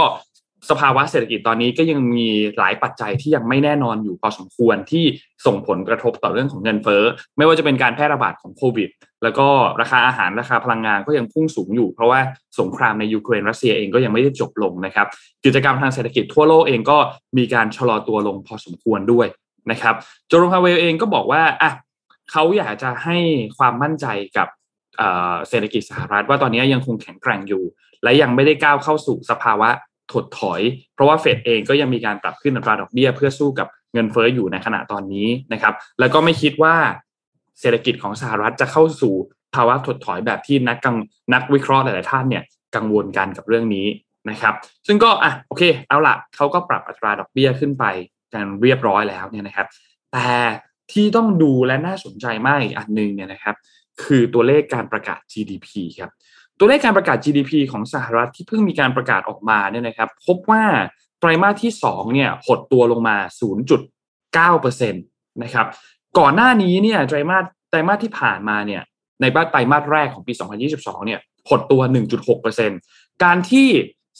สภาวะเศรษฐกิจตอนนี้ก็ยังมีหลายปัจจัยที่ยังไม่แน่นอนอยู่พอสมควรที่ส่งผลกระทบต่อเรื่องของเงินเฟ้อไม่ว่าจะเป็นการแพร่ระบาดของโควิดแล้วก็ราคาอาหารราคาพลังงานก็ยังพุ่งสูงอยู่เพราะว่าสงครามในยูเครนรัสเซียเองก็ยังไม่ได้จบลงนะครับกิจกรรมทางเศรษฐกิจทั่วโลกเองก็มีการชะลอตัวลงพอสมควรด้วยนะครับโจโรพาเวลเองก็บอกว่าเขาอยากจะให้ความมั่นใจกับเศรษฐกิจสหรัฐว่าตอนนี้ยังคงแข็งแกร่งอยู่ และยังไม่ได้ก้าวเข้าสู่สภาวะถดถอยเพราะว่าเฟดเองก็ยังมีการปรับขึ้นอัตราดอกเบี้ยเพื่อสู้กับเงินเฟ้ออยู่ในขณะตอนนี้นะครับแล้วก็ไม่คิดว่าเศรษฐกิจของสหรัฐจะเข้าสู่ภาวะถดถอยแบบที่นักวิเคราะห์หลายๆท่านเนี่ยกังวลกันกับเรื่องนี้นะครับซึ่งก็โอเคเอาละเขาก็ปรับอัตราดอกเบี้ยขึ้นไปกันเรียบร้อยแล้วเนี่ยนะครับแต่ที่ต้องดูและน่าสนใจมากอีกอันนึงเนี่ยนะครับคือตัวเลขการประกาศ GDP ครับตัวเลขการประกาศ GDP ของสหรัฐที่เพิ่งมีการประกาศออกมาเนี่ยนะครับพบว่าไตรมาสที่2เนี่ยหดตัวลงมา 0.9% นะครับก่อนหน้านี้เนี่ยไตรมาสที่ผ่านมาเนี่ยในไตรมาสแรกของปี2022เนี่ยหดตัว 1.6% การที่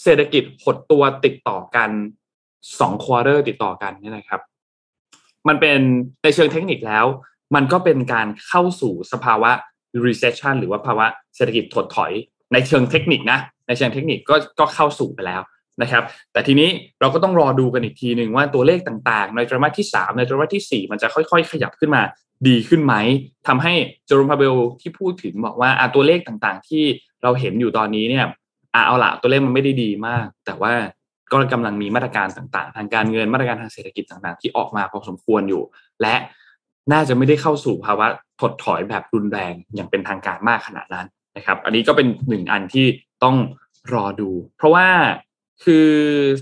เศรษฐกิจหดตัวติดต่อกัน2 quarter ติดต่อกันเนี่ยนะครับมันเป็นในเชิงเทคนิคแล้วมันก็เป็นการเข้าสู่สภาวะ recession หรือว่าภาวะเศรษฐกิจถดถอยในเชิงเทคนิคนะในเชิงเทคนิคก็เข้าสู่ไปแล้วนะครับแต่ทีนี้เราก็ต้องรอดูกันอีกทีนึงว่าตัวเลขต่างๆในไตรมาสที่3ในไตรมาสที่4มันจะค่อยๆขยับขึ้นมาดีขึ้นไหมทำให้เจอร์มพาเบลที่พูดถึงบอกว่าตัวเลขต่างๆที่เราเห็นอยู่ตอนนี้เนี่ยเอาละตัวเลขมันไม่ได้ดีมากแต่ว่าก็กำลังมีมาตรการต่างๆทางการเงินมาตรการทางเศรษฐกิจต่างๆที่ออกมาพอสมควรอยู่และน่าจะไม่ได้เข้าสู่ภาวะถดถอยแบบรุนแรงอย่างเป็นทางการมากขนาดนั้นนะครับอันนี้ก็เป็นหนึ่งอันที่ต้องรอดูเพราะว่าคือ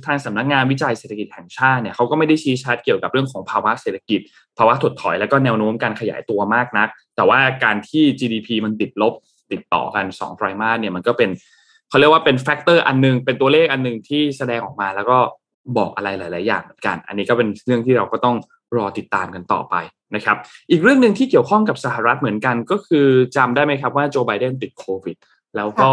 ทางสำนักงานวิจัยเศรษฐกิจแห่งชาติเนี่ยเขาก็ไม่ได้ชี้ชัดเกี่ยวกับเรื่องของภาวะเศรษฐกิจภาวะถดถอยแล้วก็แนวโน้มการขยายตัวมากนักแต่ว่าการที่ GDP มันติดลบติดต่อกัน2ไตรมาสเนี่ยมันก็เป็นเขาเรียกว่าเป็นแฟกเตอร์อันนึงเป็นตัวเลขอันนึงที่แสดงออกมาแล้วก็บอกอะไรหลายๆอย่างเหมือนกันอันนี้ก็เป็นเรื่องที่เราก็ต้องรอติดตามกันต่อไปนะครับอีกเรื่องนึงที่เกี่ยวข้องกับสหรัฐเหมือนกันก็คือจำได้ไหมครับว่าโจไบเดนติดโควิดแล้วก็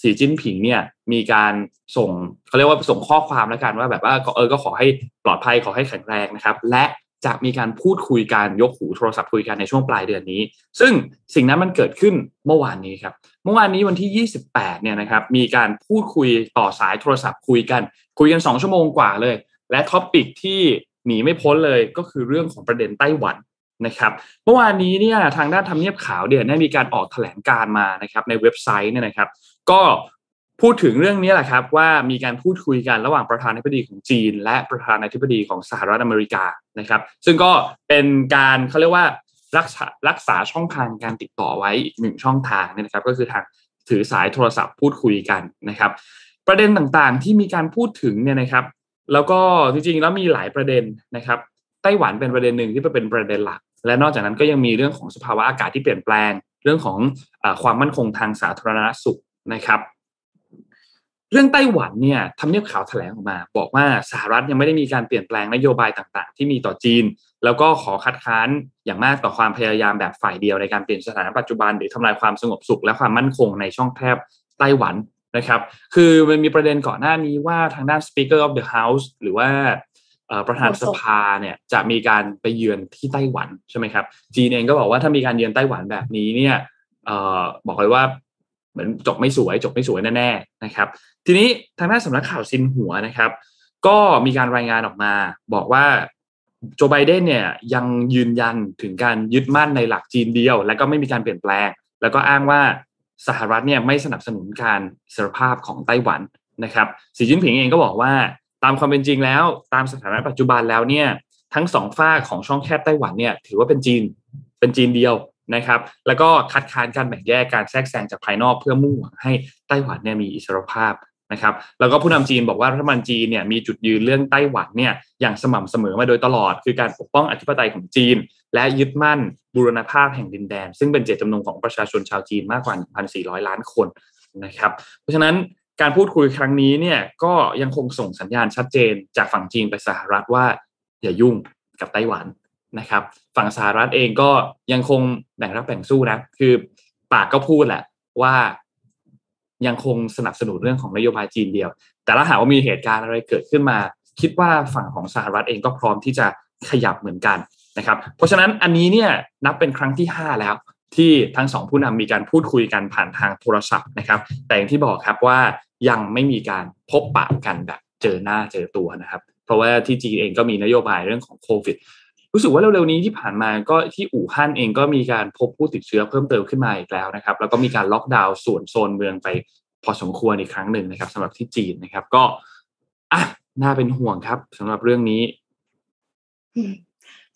สีจิ้นผิงเนี่ยมีการส่งเขาเรียกว่าส่งข้อความแล้วกันว่าแบบว่าก็ขอให้ปลอดภัยขอให้แข็งแรงนะครับและจะมีการพูดคุยกันยกหูโทรศัพท์คุยกันในช่วงปลายเดือนนี้ซึ่งสิ่งนั้นมันเกิดขึ้นเมื่อวานนี้ครับเมื่อวานนี้วันที่28เนี่ยนะครับมีการพูดคุยต่อสายโทรศัพท์คุยกัน2ชั่วโมงกว่าเลยและท็อปิกที่หนีไม่พ้นเลยก็คือเรื่องของประเด็นไต้หวันนะครับเมื่อวานนี้เนี่ยทางด้านทำเนียบขาวเดี๋ยวได้มีการออกแถลงการมานะครับในเว็บไซต์เนี่ยนะครับก็พูดถึงเรื่องนี้แหละครับว่ามีการพูดคุยกันระหว่างประธานาธิบดีของจีนและประธานาธิบดีของสหรัฐอเมริกานะครับซึ่งก็เป็นการเขาเรียกว่ารักษาช่องทางการติดต่อไว้อีกหนึ่งช่องทางเนี่ยนะครับก็คือทางถือสายโทรศัพท์พูดคุยกันนะครับประเด็นต่างๆที่มีการพูดถึงเนี่ยนะครับแล้วก็จริงๆแล้วมีหลายประเด็นนะครับไต้หวันเป็นประเด็นหนึ่งที่เป็นประเด็นหลักและนอกจากนั้นก็ยังมีเรื่องของสภาวะอากาศที่เปลี่ยนแปลงเรื่องของความมั่นคงทางสาธารณสุขนะครับเรื่องไต้หวันเนี่ยทำเนียบขาวแถลงออกมาบอกว่าสหรัฐยังไม่ได้มีการเปลี่ยนแปลงนโยบายต่างๆที่มีต่อจีนแล้วก็ขอคัดค้านอย่างมากต่อความพยายามแบบฝ่ายเดียวในการเปลี่ยนสถานะปัจจุบันหรือทำลายความสงบสุขและความมั่นคงในช่องแคบไต้หวันนะครับคือมันมีประเด็นก่อนหน้านี้ว่าทางด้าน Speaker of the House หรือว่าประธานสภาเนี่ยจะมีการไปเยือนที่ไต้หวันใช่ไหมครับจีนเองก็บอกว่าถ้ามีการเยือนไต้หวันแบบนี้เนี่ยบอกเลยว่าเหมือนจบไม่สวยแน่ๆนะครับทีนี้ทางด้านสำนักข่าวซินหัวนะครับก็มีการรายงานออกมาบอกว่าโจไบเดนเนี่ยยังยืนยันถึงการยึดมั่นในหลักจีนเดียวและก็ไม่มีการเปลี่ยนแปลงแล้วก็อ้างว่าสหรัฐเนี่ยไม่สนับสนุนการเสรีภาพของไต้หวันนะครับสีจิ้นผิงเองก็บอกว่าตามความเป็นจริงแล้วตามสถานะปัจจุบันแล้วเนี่ยทั้ง2ฝ่ายของช่องแคบไต้หวันเนี่ยถือว่าเป็นจีนเดียวนะครับแล้วก็คัดค้านการแบ่งแยกการแทรกแซงจากภายนอกเพื่อมุ่งหวังให้ไต้หวันเนี่ยมีอิสรภาพนะครับแล้วก็ผู้นำจีนบอกว่ารัฐบาลจีนเนี่ยมีจุดยืนเรื่องไต้หวันเนี่ยอย่างสม่ำเสมอมาโดยตลอดคือการปกป้องอธิปไตยของจีนและยึดมั่นบูรณภาพแห่งดินแดนซึ่งเป็นเจตจำนงของประชาชนชาวจีนมากกว่า 1,400 ล้านคนนะครับเพราะฉะนั้นการพูดคุยครั้งนี้เนี่ยก็ยังคงส่งสัญญาณชัดเจนจากฝั่งจีนไปสหรัฐว่าอย่ายุ่งกับไต้หวันนะครับฝั่งสหรัฐเองก็ยังคงแบ่งรับแบ่งสู้นะคือปากก็พูดแหละว่ายังคงสนับสนุนเรื่องของนโยบายจีนเดียวแต่ถ้าหากว่ามีเหตุการณ์อะไรเกิดขึ้นมาคิดว่าฝั่งของสหรัฐเองก็พร้อมที่จะขยับเหมือนกันนะครับเพราะฉะนั้นอันนี้เนี่ยนับเป็นครั้งที่5แล้วที่ทั้งสองผู้นำมีการพูดคุยกันผ่านทางโทรศัพท์นะครับแต่อย่างที่บอกครับว่ายังไม่มีการพบปะกันแบบเจอหน้าเจอตัวนะครับเพราะว่าที่จีนเองก็มีนโยบายเรื่องของโควิดรู้สึกว่าเร็วๆนี้ที่ผ่านมาก็ที่อู่ฮั่นเองก็มีการพบผู้ติดเชื้อเพิ่มเติมขึ้นมาอีกแล้วนะครับแล้วก็มีการล็อกดาวน์ส่วนโซนเมืองไป พอสมควรอีกครั้งหนึ่งนะครับสำหรับที่จีนนะครับก็น่าเป็นห่วงครับสำหรับเรื่องนี้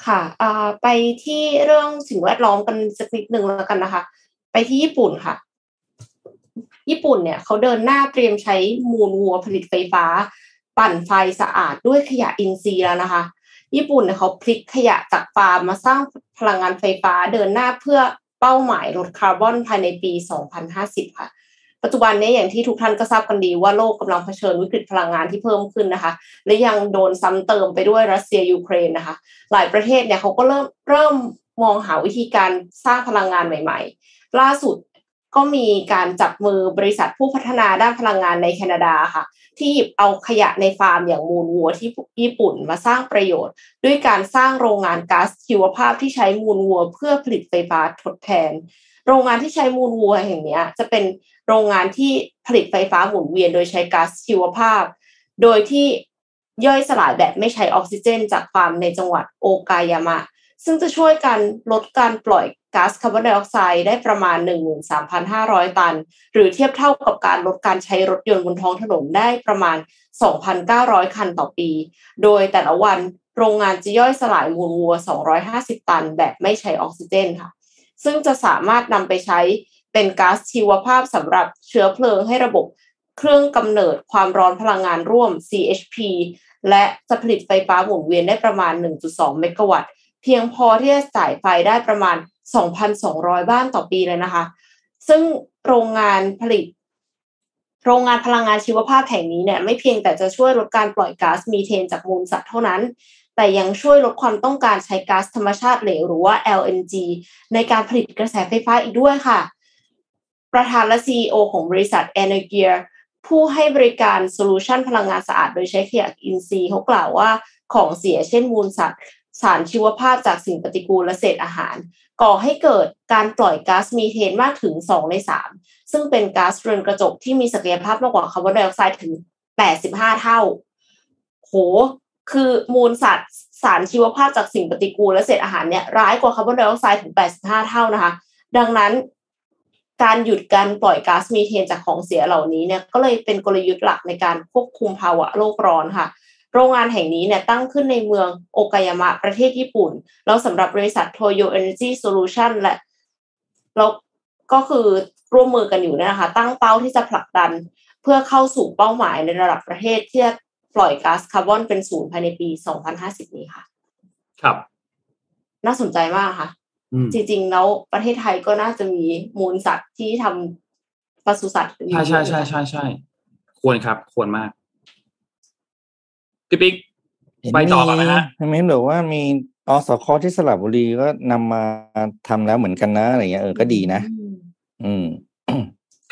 ค่ะไปที่เรื่องสิ่งแวดล้อมกันสักนิดนึงแล้วกันนะคะไปที่ญี่ปุ่นค่ะญี่ปุ่นเนี่ยเขาเดินหน้าเตรียมใช้มูลวัวผลิตไฟฟ้าปั่นไฟสะอาดด้วยขยะอินทรีย์แล้วนะคะญี่ปุ่นเนี่ยเขาพลิกขยะจากฟาร์มมาสร้างพลังงานไฟฟ้าเดินหน้าเพื่อเป้าหมายลดคาร์บอนภายในปี2050ค่ะปัจจุบันนี้อย่างที่ทุกท่านก็ทราบกันดีว่าโลกกำลังเผชิญวิกฤตพลังงานที่เพิ่มขึ้นนะคะและยังโดนซ้ำเติมไปด้วยรัสเซียยูเครนนะคะหลายประเทศเนี่ยเขาก็เริ่มมองหาวิธีการสร้างพลังงานใหม่ๆล่าสุดก็มีการจับมือบริษัทผู้พัฒนาด้านพลังงานในแคนาดาค่ะที่หยิบเอาขยะในฟาร์มอย่างมูลวัวที่ญี่ปุ่นมาสร้างประโยชน์ด้วยการสร้างโรงงานก๊าซชีวภาพที่ใช้มูลวัวเพื่อผลิตไฟฟ้าทดแทนโรงงานที่ใช้มูลวัวแห่งนี้จะเป็นโรงงานที่ผลิตไฟฟ้าหมุนเวียนโดยใช้ก๊าซชีวภาพโดยที่ย่อยสลายแบบไม่ใช้ออกซิเจนจากฟาร์มในจังหวัดโอกายามะซึ่งจะช่วยกันลดการปล่อยก๊าซคาร์บอนไดออกไซด์ได้ประมาณ 13,500 ตันหรือเทียบเท่ากับการลดการใช้รถยนต์บนท้องถนนได้ประมาณ 2,900 คันต่อปีโดยแต่ละวันโรงงานจะย่อยสลายมูลวัว 250 ตันแบบไม่ใช้ออกซิเจนค่ะซึ่งจะสามารถนำไปใช้เป็นก๊าซชีวภาพสำหรับเชื้อเพลิงให้ระบบเครื่องกำเนิดความร้อนพลังงานร่วม CHP และจะผลิตไฟฟ้าหมุนเวียนได้ประมาณ 1.2 เมกะวัตต์เพียงพอที่จะจ่ายไฟได้ประมาณ 2,200 บ้านต่อปีเลยนะคะซึ่งโรงงานพลังงานชีวภาพแห่งนี้เนี่ยไม่เพียงแต่จะช่วยลดการปล่อยก๊าซมีเทนจากมูลสัตว์เท่านั้นแต่ยังช่วยลดความต้องการใช้ก๊าซธรรมชาติเหลวหรือว่า LNG ในการผลิตกระแสไฟฟ้าอีกด้วยค่ะประธานและ CEO ของบริษัท Energear ผู้ให้บริการโซลูชันพลังงานสะอาดโดยใช้ขยะอินทรีย์เขากล่าวว่าของเสียเช่นมูลสัตว์สารชีวภาพจากสิ่งปฏิกูลและเศษอาหารก่อให้เกิดการปล่อยก๊าซมีเทนมากถึง2ใน3ซึ่งเป็นก๊าซเรือนกระจกที่มีศักยภาพมากกว่าคาร์บอนไดออกไซด์ถึง85เท่าโหคือมูลสัตว์สารชีวภาพจากสิ่งปฏิกูลและเศษอาหารเนี่ยร้ายกว่าคาร์บอนไดออกไซด์ถึง85เท่านะคะดังนั้นการหยุดการปล่อยก๊าซมีเทนจากของเสียเหล่านี้เนี่ยก็เลยเป็นกลยุทธ์หลักในการควบคุมภาวะโลกร้อนค่ะโรงงานแห่งนี้เนี่ยตั้งขึ้นในเมืองโอกายามะประเทศญี่ปุ่นแล้วสำหรับบริษัทโตโย Energy Solution และแล้วก็คือร่วมมือกันอยู่นะคะตั้งเป้าที่จะผลักดันเพื่อเข้าสู่เป้าหมายในระดับประเทศที่จะปล่อยก๊าซคาร์บอนเป็นศูนย์ภายในปี2050นี้ค่ะครับน่าสนใจมากค่ะจริงๆแล้วประเทศไทยก็น่าจะมีมูลสัตว์ที่ทำปศุสัตว์ใช่ๆๆๆๆควรครับควรมากพี่ปิ๊กไปต่อกันนะฮะทำไมหรือว่ามีอสคที่สระบุรีก็นำมาทำแล้วเหมือนกันนะอะไรเงี้ยก็ดีนะ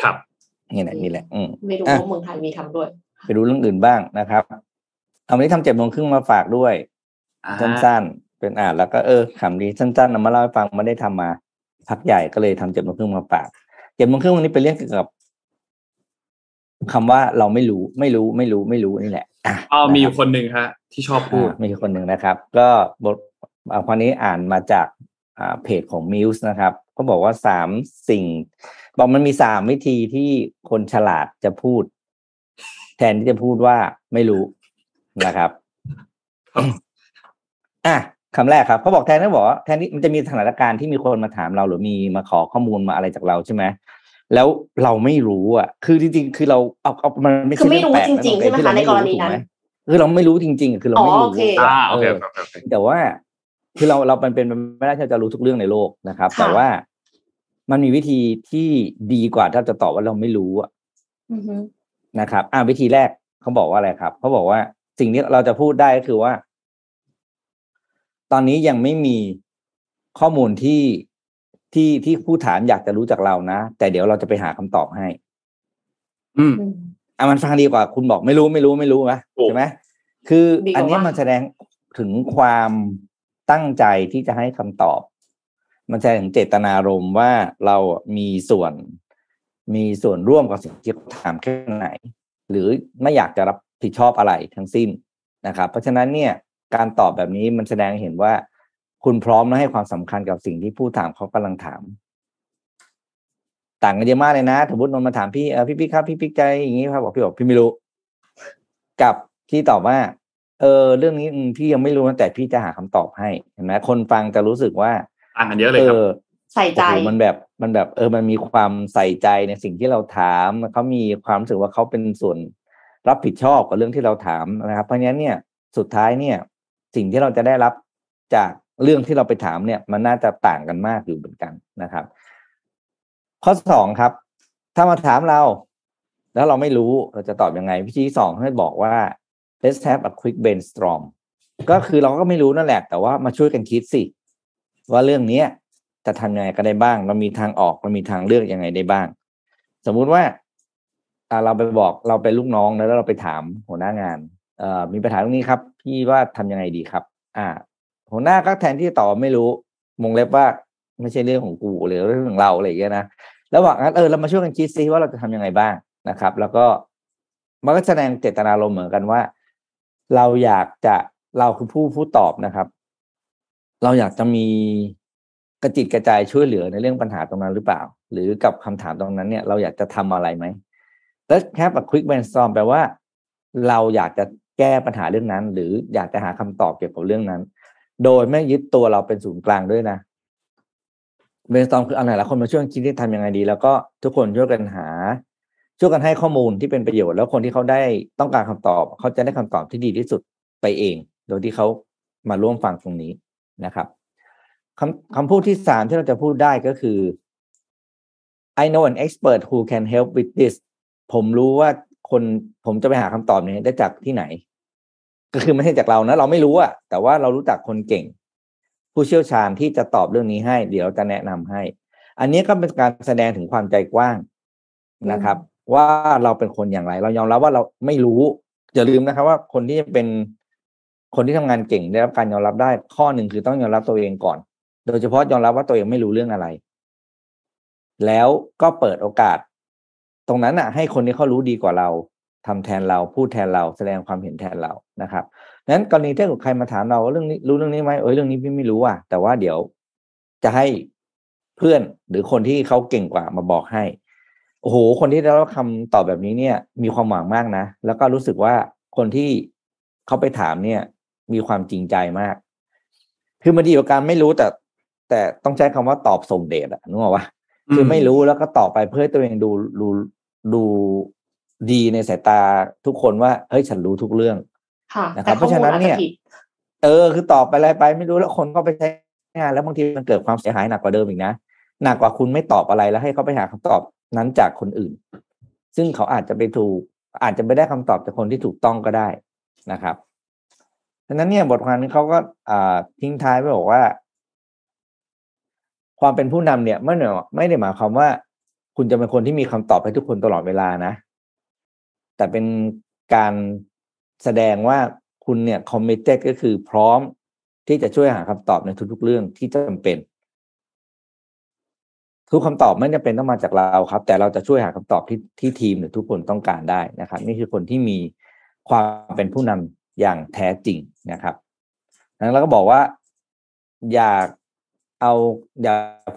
ครับนี่แหละไม่รู้ว่าเมืองไทยมีทำด้วยไปดูเรื่องอื่นบ้างนะครับเอาวันนี้ทำ7 โมงครึ่งมาฝากด้วยสั้นๆเป็นแล้วก็ขำดีสั้นๆนำมาเล่าให้ฟังไม่ได้ทำมาพักใหญ่ก็เลยทำ7 โมงครึ่งมาฝาก7 โมงครึ่งวันนี้เป็นเรื่องเกี่ยวกับคำว่าเราไม่รู้นี่แหละมีอยู่คนหนึ่งฮะที่ชอบพูดมีคนหนึ่งนะครับก็บทความนี้อ่านมาจากเพจของ Muse นะครับเขาบอกว่า3สิ่งบอกมันมี3วิธีที่คนฉลาดจะพูดแทนที่จะพูดว่าไม่รู้นะครับคำแรกครับเขาบอกแทนที่มันจะมีสถานการณ์ที่มีคนมาถามเราหรือมีมาขอข้อมูลมาอะไรจากเราใช่ไหมแล้วเราไม่รู้คือจริงๆคือเราเอามันไม่ใช่แปลกนะที่เราไม่รู้ถูกไหมคือเราไม่รู้จริงๆคือเราไม่รู้แต่ว่าคือเราเป็นไม่ได้ที่จะรู้ทุกเรื่องในโลกนะครับแต่ว่ามันมีวิธีที่ดีกว่าถ้าจะตอบว่าเราไม่รู้นะครับวิธีแรกเขาบอกว่าอะไรครับเขาบอกว่าสิ่งที่เราจะพูดได้ก็คือว่าตอนนี้ยังไม่มีข้อมูลที่ผู้ถามอยากจะรู้จากเรานะแต่เดี๋ยวเราจะไปหาคำตอบให้มันฟังดีกว่าคุณบอกไม่รู้ไหมใช่ไหมคืออันนี้มันแสดงถึงความตั้งใจที่จะให้คำตอบมันแสดงถึงเจตนารมณ์ว่าเรามีส่วนร่วมกับสิ่งที่เขาถามแค่ไหนหรือไม่อยากจะรับผิดชอบอะไรทั้งสิ้นนะครับเพราะฉะนั้นเนี่ยการตอบแบบนี้มันแสดงเห็นว่าคุณพร้อมและให้ความสำคัญกับสิ่งที่ผู้ถามเขากำลังถาม ต่างกันเยอะมากเลยนะสมมตินนท์มาถามพี่พี่ครับพี่ใจอย่างงี้ครับบอกพี่บอกพี่ไม่รู้กับที่ตอบว่าเรื่องนี้พี่ยังไม่รู้นะแต่พี่จะหาคำตอบให้เห็นไหมคนฟังจะรู้สึกว่าต่างกันเยอะเลยครับใส่ใจมันแบบมันมีความใส่ใจในสิ่งที่เราถามเขามีความรู้สึกว่าเขาเป็นส่วนรับผิดชอบกับเรื่องที่เราถามนะครับเพราะงั้นเนี่ยสุดท้ายเนี่ยสิ่งที่เราจะได้รับจากเรื่องที่เราไปถามเนี่ยมันน่าจะต่างกันมากอยู่เหมือนกันนะครับข้อ2ครับถ้ามาถามเราแล้วเราไม่รู้เราจะตอบยังไงวิธี2ให้บอกว่า let's have a quick brainstorm ก็คือเราก็ไม่รู้นั่นแหละแต่ว่ามาช่วยกันคิดสิว่าเรื่องนี้จะทำยังไงก็ได้บ้างเรามีทางออกเรามีทางเลือกยังไงได้บ้างสมมุติว่าเราไปบอกเราเป็นลูกน้องแล้วเราไปถามหัวหน้างานมีปัญหาตรงนี้ครับพี่ว่าทำยังไงดีครับหัวหน้าก็แทนที่จะตอบไม่รู้วงเล็บว่าไม่ใช่เรื่องของกูหรือเรื่องของเราอะไรอย่างเงี้ยนะแล้วว่างั้นเรามาช่วยกันคิดซิว่าเราจะทำยังไงบ้างนะครับแล้วก็มันก็แสดงเจตนารมณ์เหมือนกันว่าเราอยากจะเราคือผู้ตอบนะครับเราอยากจะมีกระจิตกระจายช่วยเหลือในเรื่องปัญหาตรงนั้นหรือเปล่าหรือกับคำถามตรงนั้นเนี่ยเราอยากจะทำอะไรไหมแล้วแค่แบบควิกแบนซอมแปลว่าเราอยากจะแก้ปัญหาเรื่องนั้นหรืออยากจะหาคำตอบเกี่ยวกับเรื่องนั้นโดยไม่ยึดตัวเราเป็นศูนย์กลางด้วยนะเบรนสตอมคือเอาหลายคนมาช่วยคิดที่ทำยังไงดีแล้วก็ทุกคนช่วยกันหาช่วยกันให้ข้อมูลที่เป็นประโยชน์แล้วคนที่เขาได้ต้องการคำตอบเขาจะได้คำตอบที่ดีที่สุดไปเองโดยที่เขามาร่วมฟังตรงนี้นะครับคำพูดที่3ที่เราจะพูดได้ก็คือ I know an expert who can help with this ผมรู้ว่าผมจะไปหาคำตอบนี้ได้จากที่ไหนก็คือไม่ใช่จากเรานะเราไม่รู้อะแต่ว่าเรารู้จักคนเก่งผู้เชี่ยวชาญที่จะตอบเรื่องนี้ให้เดี๋ยวจะแนะนำให้อันนี้ก็เป็นการแสดงถึงความใจกว้างนะครับว่าเราเป็นคนอย่างไรเรายอมรับว่าเราไม่รู้อย่าลืมนะครับว่าคนที่เป็นคนที่ทำงานเก่งได้รับการยอมรับได้ข้อหนึ่งคือต้องยอมรับตัวเองก่อนโดยเฉพาะยอมรับว่าตัวเองไม่รู้เรื่องอะไรแล้วก็เปิดโอกาสตรงนั้นน่ะให้คนที่เขารู้ดีกว่าเราทำแทนเราพูดแทนเราแสดงความเห็นแทนเรานะครับนั้นกรณีถ้าใครมาถามเราเรื่องนี้รู้เรื่องนี้ไหมเรื่องนี้พี่ไม่รู้อ่ะแต่ว่าเดี๋ยวจะให้เพื่อนหรือคนที่เขาเก่งกว่ามาบอกให้โอ้โหคนที่ได้รับคำตอบแบบนี้เนี่ยมีความหวังมากนะแล้วก็รู้สึกว่าคนที่เขาไปถามเนี่ยมีความจริงใจมากคือมันดีกว่าการไม่รู้แต่ต้องใช้คำว่าตอบส่งเดชนึกออกปะคือไม่รู้แล้วก็ตอบไปเพื่อตัวเองดูดีในสายตาทุกคนว่าเฮ้ยฉันรู้ทุกเรื่องนะครับเพราะฉะนั้นเนี่ยคือตอบไปอะไรไปไม่รู้แล้วคนก็ไปใช้งานแล้วบางทีมันเกิดความเสียหายหนักกว่าเดิมอีกนะหนักกว่าคุณไม่ตอบอะไรแล้วให้เขาไปหาคำตอบนั้นจากคนอื่นซึ่งเขาอาจจะไม่ได้คำตอบจากคนที่ถูกต้องก็ได้นะครับฉะนั้นเนี่ยบทความนี้เขาก็ทิ้งท้ายไว้บอกว่าความเป็นผู้นำเนี่ยไม่ได้หมายความว่าคุณจะเป็นคนที่มีคำตอบให้ทุกคนตลอดเวลานะแต่เป็นการแสดงว่าคุณเนี่ย committed ก็คือพร้อมที่จะช่วยหาคำตอบในทุกๆเรื่องที่จำเป็นทุกคำตอบไม่จำเป็นต้องมาจากเราครับแต่เราจะช่วยหาคำตอบที่ทีมหรือทุกคนต้องการได้นะครับนี่คือคนที่มีความเป็นผู้นำอย่างแท้จริงนะครับแล้วก็บอกว่าอย่า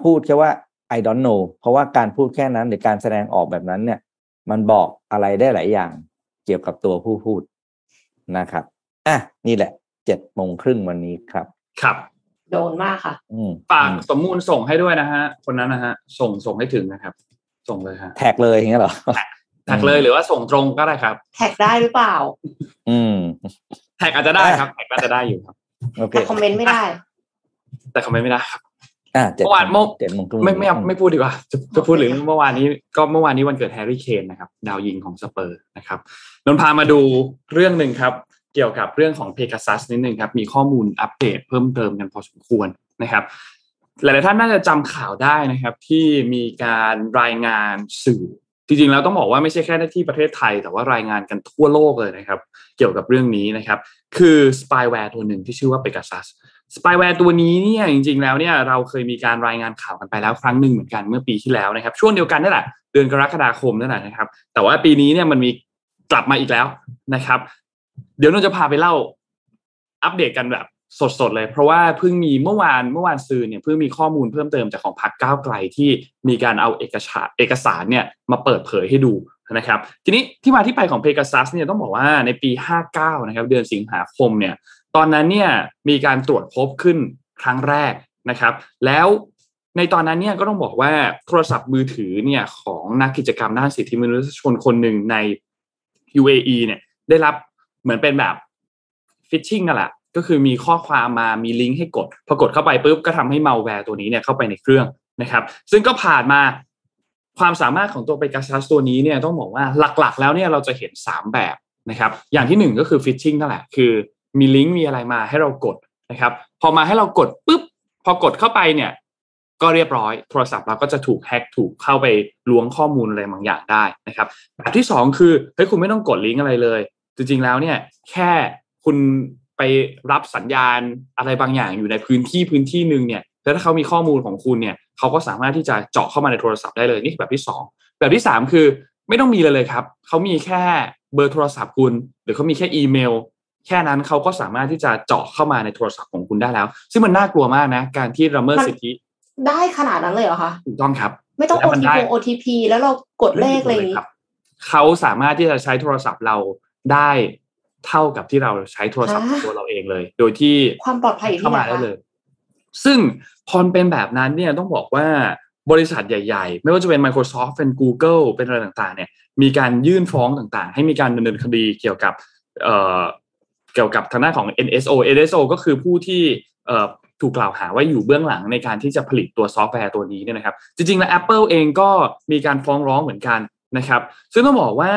พูดแค่ว่า I don't know เพราะว่าการพูดแค่นั้นหรือการแสดงออกแบบนั้นเนี่ยมันบอกอะไรได้หลายอย่างเกี่ยวกับตัวผู้พูดนะครับนี่แหละ 7:30 น.วันนี้ครับครับโดนมากค่ะฝากสมมูลส่งให้ด้วยนะฮะคนนั้นนะฮะส่งให้ถึงนะครับส่งเลยฮะแท็กเลยอย่างเงี้ยหรอแท็กเลยหรือว่าส่งตรงก็ได้ครับแท็กได้หรือเปล่าแท็กอาจจะได้ครับแท็กอาจจะได้อยู่ครับโอเคคอมเมนต์ไม่ได้แต่คอมเมนต์ไม่ได้ครับเมื่อวานไม่พูดดีกว่าจะพูดถึงเมื่อวานนี้วันเกิดแฮร์รี่เคนนะครับดาวยิงของสเปอร์นะครับนนท์พามาดูเรื่องนึงครับเกี่ยวกับเรื่องของเพกาซัสนิดนึงครับมีข้อมูลอัปเดตเพิ่มเติมกันพอสมควรนะครับหลายๆท่านน่าจะจำข่าวได้นะครับที่มีการรายงานสื่อจริงๆแล้วต้องบอกว่าไม่ใช่แค่ที่ประเทศไทยแต่ว่ารายงานกันทั่วโลกเลยนะครับเกี่ยวกับเรื่องนี้นะครับคือสปายแวร์ตัวนึงที่ชื่อว่าเพกาซัสสปายแวร์ตัวนี้เนี่ยจริงๆแล้วเนี่ยเราเคยมีการรายงานข่าวกันไปแล้วครั้งหนึ่งเหมือนกันเมื่อปีที่แล้วนะครับช่วงเดียวกันนั่นแหละเดือนกรกฎาคมนั่นแหละนะครับแต่ว่าปีนี้เนี่ยมันมีกลับมาอีกแล้วนะครับเดี๋ยวนนท์จะพาไปเล่าอัปเดตกันแบบ สดๆเลยเพราะว่าเพิ่งมีเมื่อวานซืนเนี่ยเพิ่งมีข้อมูลเพิ่มเติมจากของพรรคก้าวไกลที่มีการเอาเอกสารเนี่ยมาเปิดเผยให้ดูนะครับทีนี้ที่มาที่ไปของเพกาซัสเนี่ยต้องบอกว่าในปี59นะครับเดือนสิงหาคมเนี่ยตอนนั้นเนี่ยมีการตรวจพบขึ้นครั้งแรกนะครับแล้วในตอนนั้นเนี่ยก็ต้องบอกว่าโทรศัพท์มือถือเนี่ยของนักกิจกรรมด้านสิทธิมนุษยชนคนหนึ่งใน UAE เนี่ยได้รับเหมือนเป็นแบบฟิชชิงนั่นแหละก็คือมีข้อความมามีลิงก์ให้กดพอกดเข้าไปปุ๊บก็ทำให้มัลแวร์ตัวนี้เนี่ยเข้าไปในเครื่องนะครับซึ่งก็ผ่านมาความสามารถของตัวเปกาซัสตัวนี้เนี่ยต้องบอกว่าหลักๆแล้วเนี่ยเราจะเห็น3แบบนะครับอย่างที่1ก็คือฟิชชิงนั่นแหละคือมีลิงก์มีอะไรมาให้เรากดนะครับพอมาให้เรากดปุ๊บพอกดเข้าไปเนี่ยก็เรียบร้อยโทรศัพท์เราก็จะถูกแฮกถูกเข้าไปล้วงข้อมูลอะไรบางอย่างได้นะครับแบบที่2คือเฮ้ยคุณไม่ต้องกดลิงก์อะไรเลยจริงๆแล้วเนี่ยแค่คุณไปรับสัญญาณอะไรบางอย่างอยู่ในพื้นที่นึงเนี่ยแล้วถ้าเขามีข้อมูลของคุณเนี่ยเขาก็สามารถที่จะเจาะเข้ามาในโทรศัพท์ได้เลยนี่คือแบบที่2แบบที่3คือไม่ต้องมีเลยครับเขามีแค่เบอร์โทรศัพท์คุณหรือเขามีแค่อีเมลแค่นั้นเขาก็สามารถที่จะเจาะเข้ามาในโทรศัพท์ของคุณได้แล้วซึ่งมันน่ากลัวมากนะการที่ละเมิดสิทธิได้ขนาดนั้นเลยเหรอคะถูกต้องครับไม่ต้อง OTP แล้วเรากดเลขอะไรอย่างงี้เขาสามารถที่จะใช้โทรศัพท์เราได้เท่ากับที่เราใช้โทรศัพท์ตัวเราเองเลยโดยที่ความปลอดภัยเข้ามาได้เลยซึ่งพอเป็นแบบนั้นเนี่ยต้องบอกว่าบริษัทใหญ่ๆไม่ว่าจะเป็น Microsoft เป็น Google เป็นอะไรต่างๆเนี่ยมีการยื่นฟ้องต่างๆให้มีการดำเนินคดีเกี่ยวกับทางด้านของ NSO ก็คือผู้ที่ถูกกล่าวหาว่าอยู่เบื้องหลังในการที่จะผลิตตัวซอฟต์แวร์ตัวนี้เนี่ยนะครับจริงๆแล้ว Apple เองก็มีการฟ้องร้องเหมือนกันนะครับซึ่งต้องบอกว่า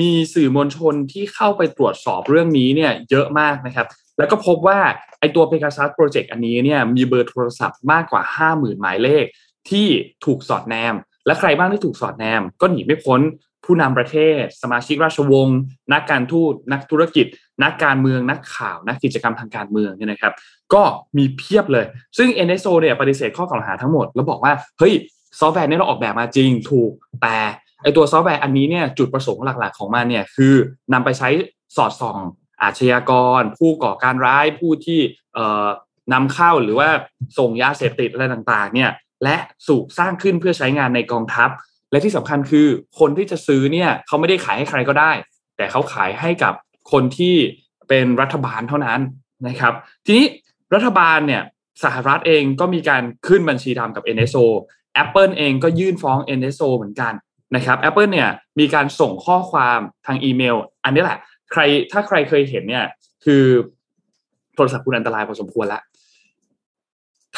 มีสื่อมวลชนที่เข้าไปตรวจสอบเรื่องนี้เนี่ยเยอะมากนะครับแล้วก็พบว่าไอ้ตัว Pegasus Project อันนี้เนี่ยมีเบอร์โทรศัพท์มากกว่า 50,000 หมายเลขที่ถูกสอดแนมและใครบ้างที่ถูกสอดแนมก็หนีไม่พ้นผู้นำประเทศสมาชิกราชวงศ์นักการทูตนักธุรกิจนักการเมืองนักข่าวนักกิจกรรมทางการเมืองเนี่ยนะครับก็มีเพียบเลยซึ่ง NSO เนี่ยปฏิเสธข้อกล่าวหาทั้งหมดแล้วบอกว่าเฮ้ยซอฟต์แวร์นี้เราออกแบบมาจริงถูกแต่ไอตัวซอฟต์แวร์อันนี้เนี่ยจุดประสงค์หลักๆของมันเนี่ยคือนำไปใช้สอดส่องอาชญากรผู้ก่อการร้ายผู้ที่นำเข้าหรือว่าส่งยาเสพติดอะไรต่างๆเนี่ยและสูบสร้างขึ้นเพื่อใช้งานในกองทัพและที่สำคัญคือคนที่จะซื้อเนี่ยเขาไม่ได้ขายให้ใครก็ได้แต่เขาขายให้กับคนที่เป็นรัฐบาลเท่านั้นนะครับทีนี้รัฐบาลเนี่ยสหรัฐเองก็มีการขึ้นบัญชีดำกับ NSO Apple เองก็ยื่นฟ้อง NSO เหมือนกันนะครับ Apple เนี่ยมีการส่งข้อความทางอีเมลอันนี้แหละถ้าใครเคยเห็นเนี่ยคือโทรศัพท์คุณอันตรายพอสมควรแล้ว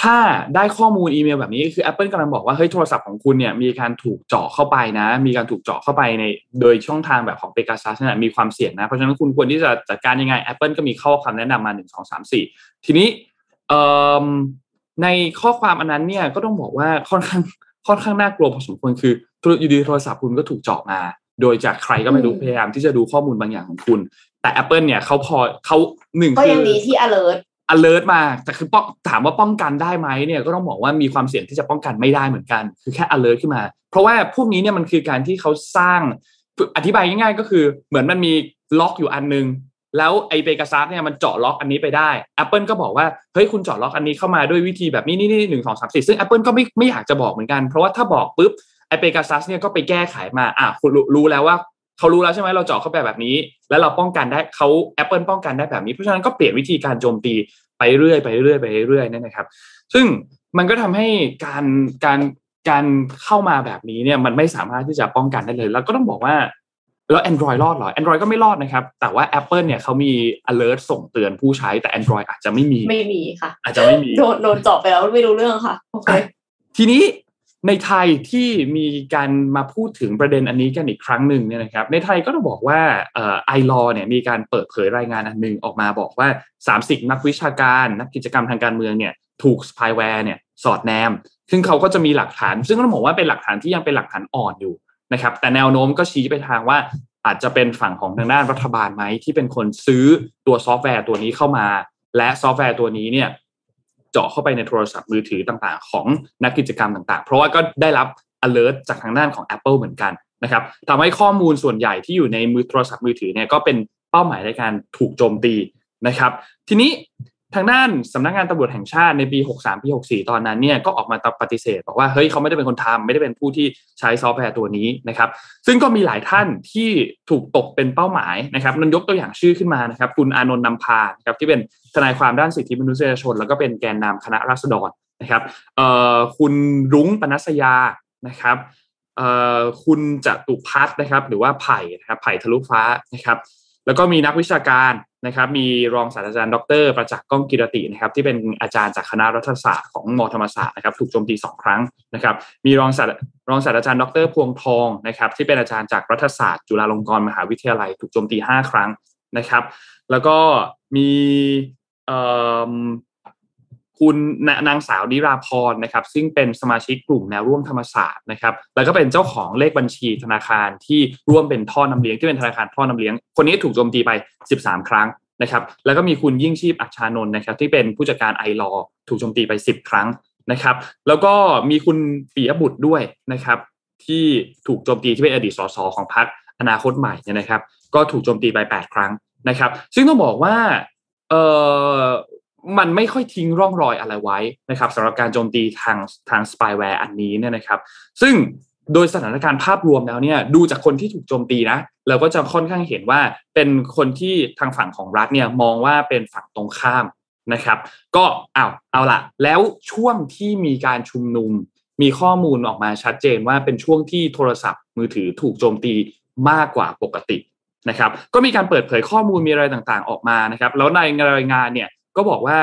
ถ้าได้ข้อมูลอีเมลแบบนี้คือ Apple กำลังบอกว่าเฮ้ยโทรศัพท์ของคุณเนี่ยมีการถูกเจาะเข้าไปนะมีการถูกเจาะเข้าไปในโดยช่องทางแบบของ Pegasus เนี่ยมีความเสี่ยงนะเพราะฉะนั้นคุณควรที่จะจัดการยังไง Apple ก็มีข้อคำแนะนำมา1 2 3 4ทีนี้ในข้อความอันนั้นเนี่ยก็ต้องบอกว่าค่อนข้างน่ากลัวพอสมควรคืออยู่ดีโทรศัพท์คุณก็ถูกเจาะมาโดยจากใครก็ไม่รู้พยายามที่จะดูข้อมูลบางอย่างของคุณแต่ Apple เนี่ยเขา1คือก็ยังดีที่ alert มาแต่คือถามว่าป้องกันได้ไหมเนี่ยก็ต้องบอกว่ามีความเสี่ยงที่จะป้องกันไม่ได้เหมือนกันคือแค่ alert ขึ้นมาเพราะว่าพวกนี้เนี่ยมันคือการที่เขาสร้างอธิบายง่ายๆก็คือเหมือนมันมีล็อกอยู่อันนึงแล้วไอ้ Pegasus เนี่ยมันเจาะล็อกอันนี้ไปได้ Apple ก็บอกว่าเฮ้ยคุณเจาะล็อกอันนี้เข้ามาด้วยวิธีแบบนี้นี่1 2 3 4ซึ่ง Apple ก็ไม่อยากจะบอกเหมือนกันเพราะว่าถ้าบอกปุ๊บไอ้ Pegasus เนี่ยก็ไปแก้ไขมาคุณรู้แล้วว่าเขารู้แล้วใช่ไหมเราเจาะเข้าไปแบบนี้แล้วเราป้องกันได้เขา Apple ป้องกันได้แบบนี้เพราะฉะนั้นก็เปลี่ยนวิธีการโจมตีไปเรื่อยนั่นนะครับซึ่งมันก็ทำให้การเข้ามาแบบนี้เนี่ยมันไม่สามารถที่จะป้องกันได้เลยแล้วก็ต้องบอกว่าแล้ว Android รอดเหรอ Android ก็ไม่รอดนะครับแต่ว่า Apple เนี่ยเขามี alert ส่งเตือนผู้ใช้แต่ Android อาจจะไม่มีค่ะอาจจะไม่มีโดนเจาะไปแล้วไม่รู้เรื่องค่ะโอเคทีนี้ในไทยที่มีการมาพูดถึงประเด็นอันนี้กันอีกครั้งหนึ่งเนี่ยนะครับในไทยก็ต้องบอกว่าILAW เนี่ยมีการเปิดเผยรายงานอันนึงออกมาบอกว่า30นักวิชาการนักกิจกรรมทางการเมืองเนี่ยถูก spyware เนี่ยสอดแนมซึ่งเขาก็จะมีหลักฐานซึ่งก็ต้องบอกว่าเป็นหลักฐานที่ยังเป็นหลักฐานอ่อนอยู่นะครับแต่แนวโน้มก็ชี้ไปทางว่าอาจจะเป็นฝั่งของทางด้านรัฐบาลไหมที่เป็นคนซื้อตัวซอฟต์แวร์ตัวนี้เข้ามาและซอฟต์แวร์ตัวนี้เนี่ยเจาะเข้าไปในโทรศัพท์มือถือต่างๆของนักกิจกรรมต่างๆเพราะว่าก็ได้รับ alert จากทางด้านของ Apple เหมือนกันนะครับทำให้ข้อมูลส่วนใหญ่ที่อยู่ในมือโทรศัพท์มือถือเนี่ยก็เป็นเป้าหมายในการถูกโจมตีนะครับทีนี้ ทางด้านสำนักงานตำรวจแห่งชาติในปี63ปี64ตอนนั้นเนี่ยก็ออกมาปฏิเสธบอกว่าเฮ้ยเขาไม่ได้เป็นคนทำไม่ได้เป็นผู้ที่ใช้ซอฟต์แวร์ตัวนี้นะครับซึ่งก็มีหลายท่านที่ถูกตกเป็นเป้าหมายนะครับนนยกตัวอย่างชื่อขึ้นมานะครับคุณอานนท์นำพาครับที่เป็นทนายความด้านสิทธิมนุษยชนแล้วก็เป็นแกนนำคณะราษฎรนะครับคุณรุ้งปนัสยานะครับคุณจตุพัฒน์นะครับหรือว่าไผ่นะครับไผ่ทะลุฟ้านะครับแล้วก็มีนักวิชาการนะครับมีรองศาสตราจารย์ดร.ประจักษ์ก้องกิรตินะครับที่เป็นอาจารย์จากคณะรัฐศาสตร์ของม.ธรรมศาสตร์นะครับถูกโจมตี2ครั้งนะครับมีรองศาสตราจารย์ดร.พวงทองนะครับที่เป็นอาจารย์จากรัฐศาสตร์จุฬาลงกรณ์มหาวิทยาลัยถูกโจมตี5ครั้งนะครับแล้วก็มีคุณนางสาวนิราพรนะครับซึ่งเป็นสมาชิกกลุ่มแนวร่วมธรรมศาสตร์นะครับแล้วก็เป็นเจ้าของเลขบัญชีธนาคารที่ร่วมเป็นท่อน้ำเลี้ยงที่เป็นธนาคารท่อน้ำเลี้ยงคนนี้ถูกโจมตีไป13ครั้งนะครับแล้วก็มีคุณยิ่งชีพอัจฉานนท์นะครับที่เป็นผู้จัดการไอลอถูกโจมตีไป10ครั้งนะครับแล้วก็มีคุณปิยบุตรด้วยนะครับที่ถูกโจมตีที่เป็นอดีตสสของพรรคอนาคตใหม่เนี่ยนะครับก็ถูกโจมตีไป8ครั้งนะครับซึ่งต้องบอกว่ามันไม่ค่อยทิ้งร่องรอยอะไรไว้นะครับสำหรับการโจมตีทางสปายแวร์อันนี้เนี่ยนะครับซึ่งโดยสถานการณ์ภาพรวมแล้วเนี่ยดูจากคนที่ถูกโจมตีนะเราก็จะค่อนข้างเห็นว่าเป็นคนที่ทางฝั่งของรัฐเนี่ยมองว่าเป็นฝั่งตรงข้ามนะครับก็เอาล่ะแล้วช่วงที่มีการชุมนุมมีข้อมูลออกมาชัดเจนว่าเป็นช่วงที่โทรศัพท์มือถือถูกโจมตีมากกว่าปกตินะครับก็มีการเปิดเผยข้อมูลมีอะไรต่างๆออกมานะครับแล้วในรายงานเนี่ยก็บอกว่า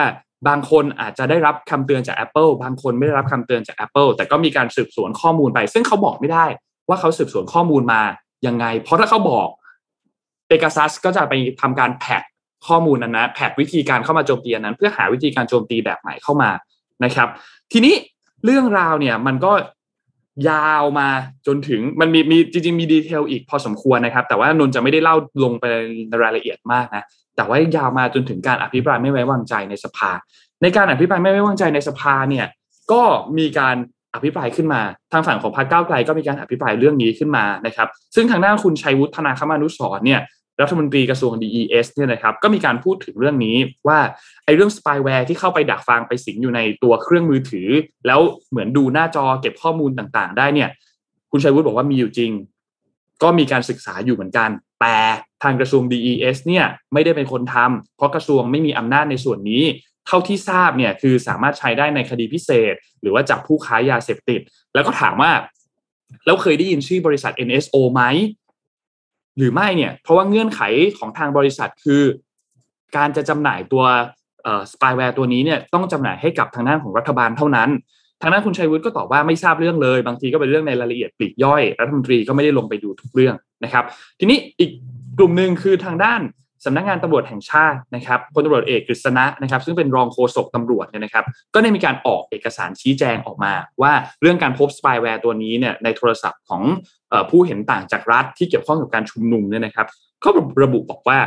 บางคนอาจจะได้รับคำเตือนจาก Apple บางคนไม่ได้รับคำเตือนจาก Apple แต่ก็มีการสืบสวนข้อมูลไปซึ่งเขาบอกไม่ได้ว่าเขาสืบสวนข้อมูลมายังไงเพราะถ้าเขาบอกเปกาซัสก็จะไปทำการแพ็คข้อมูลนั้นนะแพ็ควิธีการเข้ามาโจมตีนั้นเพื่อหาวิธีการโจมตีแบบใหม่เข้ามานะครับทีนี้เรื่องราวเนี่ยมันก็ยาวมาจนถึงมันมีจริงๆมีดีเทลอีกพอสมควรนะครับแต่ว่านนท์จะไม่ได้เล่าลงไปในรายละเอียดมากนะแต่ว่ายาวมาจนถึงการอภิปรายไม่ไว้วางใจในสภาในการอภิปรายไม่ไว้วางใจในสภาเนี่ยก็มีการอภิปรายขึ้นมาทางฝั่งของพรรคก้าวไกลก็มีการอภิปรายเรื่องนี้ขึ้นมานะครับซึ่งทางด้านคุณชัยวุฒิธนาคมานุสรเนี่ยรัฐมนตรีกระทรวง DES เนี่ยนะครับก็มีการพูดถึงเรื่องนี้ว่าไอ้เรื่องสปายแวร์ที่เข้าไปดักฟังไปสิงอยู่ในตัวเครื่องมือถือแล้วเหมือนดูหน้าจอเก็บข้อมูลต่างๆได้เนี่ยคุณชัยวุฒิบอกว่ามีอยู่จริงก็มีการศึกษาอยู่เหมือนกันแต่ทางกระทรวง DES เนี่ยไม่ได้เป็นคนทำเพราะกระทรวงไม่มีอำนาจในส่วนนี้เท่าที่ทราบเนี่ยคือสามารถใช้ได้ในคดีพิเศษหรือว่าจับผู้ค้ายาเสพติดแล้วก็ถามว่าแล้วเคยได้ยินชื่อบริษัท NSO ไหมหรือไม่เนี่ยเพราะว่าเงื่อนไขของทางบริษัทคือการจะจำหน่ายตัวสปายแวร์ตัวนี้เนี่ยต้องจำหน่ายให้กับทางด้านของรัฐบาลเท่านั้นทางด้านคุณชัยวุฒิก็ตอบว่าไม่ทราบเรื่องเลยบางทีก็เป็นเรื่องในรายละเอียดปลีกย่อยรัฐมนตรีก็ไม่ได้ลงไปดูทุกเรื่องนะครับทีนี้อีกกลุ่มหนึ่งคือทางด้านสำนักงานตำรวจแห่งชาตินะครับพลตำรวจเอกกฤษณะนะครับซึ่งเป็นรองโฆษกตำรวจเนี่ยนะครับก็ได้มีการออกเอกสารชี้แจงออกมาว่าเรื่องการพบสปายแวร์ตัวนี้เนี่ยในโทรศัพท์ของผู้เห็นต่างจากรัฐที่เกี่ยวข้องกับการชุมนุมเนี่ยนะครับเขาระบุบอกว่า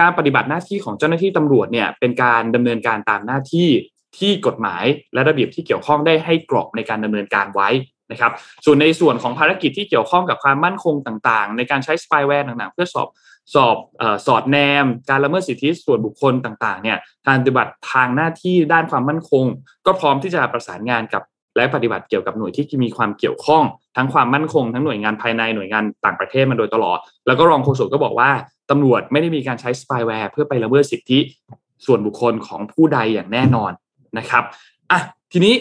การปฏิบัติหน้าที่ของเจ้าหน้าที่ตำรวจเนี่ยเป็นการดำเนินการตามหน้าที่ที่กฎหมายและระเบียบที่เกี่ยวข้องได้ให้กรอบในการดำเนินการไว้นะครับส่วนในส่วนของภารกิจที่เกี่ยวข้องกับความมั่นคงต่างๆในการใช้สปายแวร์ต่างๆเพื่อสอดแนมการละเมิดสิทธิส่วนบุคคลต่างๆเนี่ยการปฏิบัติทางหน้าที่ด้านความมั่นคงก็พร้อมที่จะประสานงานกับและปฏิบัติเกี่ยวกับหน่วยที่มีความเกี่ยวข้องทั้งความมั่นคงทั้งหน่วยงานภายในหน่วยงานต่างประเทศมาโดยตลอดแล้วก็รองโฆษกก็บอกว่าตำรวจไม่ได้มีการใช้สปายแวร์เพื่อไปละเมิดสิทธิส่วนบุคคลของผู้ใดอย่างแน่นอนนะครับอ่ะทีนี้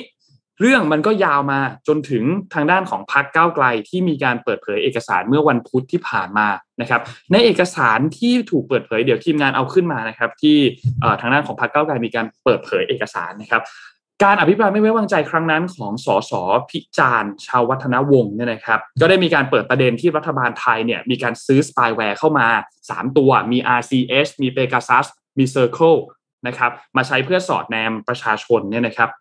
เรื่องมันก็ยาวมาจนถึงทางด้านของพรรคก้าวไกลที่มีการเปิดเผยเอกสารเมื่อวันพุธที่ผ่านมานะครับในเอกสารที่ถูกเปิดเผยเดี๋ยวทีมงานเอาขึ้นมานะครับที่ทางด้านของพรรคก้าวไกลมีการเปิดเผยเอกสารนะครับการอภิปรายไม่ไว้วางใจครั้งนั้นของสสพิจารณ์ชาววัฒนวงศ์เนี่ยนะครับก็ได้มีการเปิดประเด็นที่รัฐบาลไทยเนี่ยมีการซื้อสปายแวร์เข้ามา3ตัวมี RCS มี Pegasus มี Circle นะครับมาใช้เพื่อสอดแนมประชาชนเนี่ยนะครับ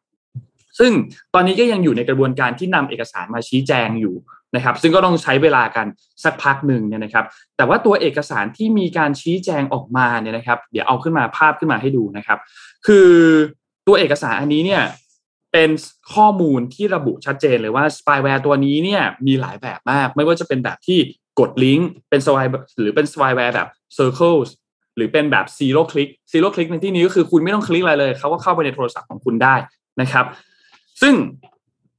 ซึ่งตอนนี้ก็ยังอยู่ในกระบวนการที่นำเอกสารมาชี้แจงอยู่นะครับซึ่งก็ต้องใช้เวลากันสักพักหนึ่งเนี่ยนะครับแต่ว่าตัวเอกสารที่มีการชี้แจงออกมาเนี่ยนะครับเดี๋ยวเอาขึ้นมาภาพขึ้นมาให้ดูนะครับคือตัวเอกสารอันนี้เนี่ยเป็นข้อมูลที่ระบุชัดเจนเลยว่าสปายแวร์ตัวนี้เนี่ยมีหลายแบบมากไม่ว่าจะเป็นแบบที่กดลิงก์เป็นสปายหรือเป็นสปายแวร์แบบ circles หรือเป็นแบบ0 คลิกในที่นี้ก็คือคุณไม่ต้องคลิกอะไรเลยเขาก็เข้าไปในโทรศัพท์ของคุณได้นะครับซึ่ง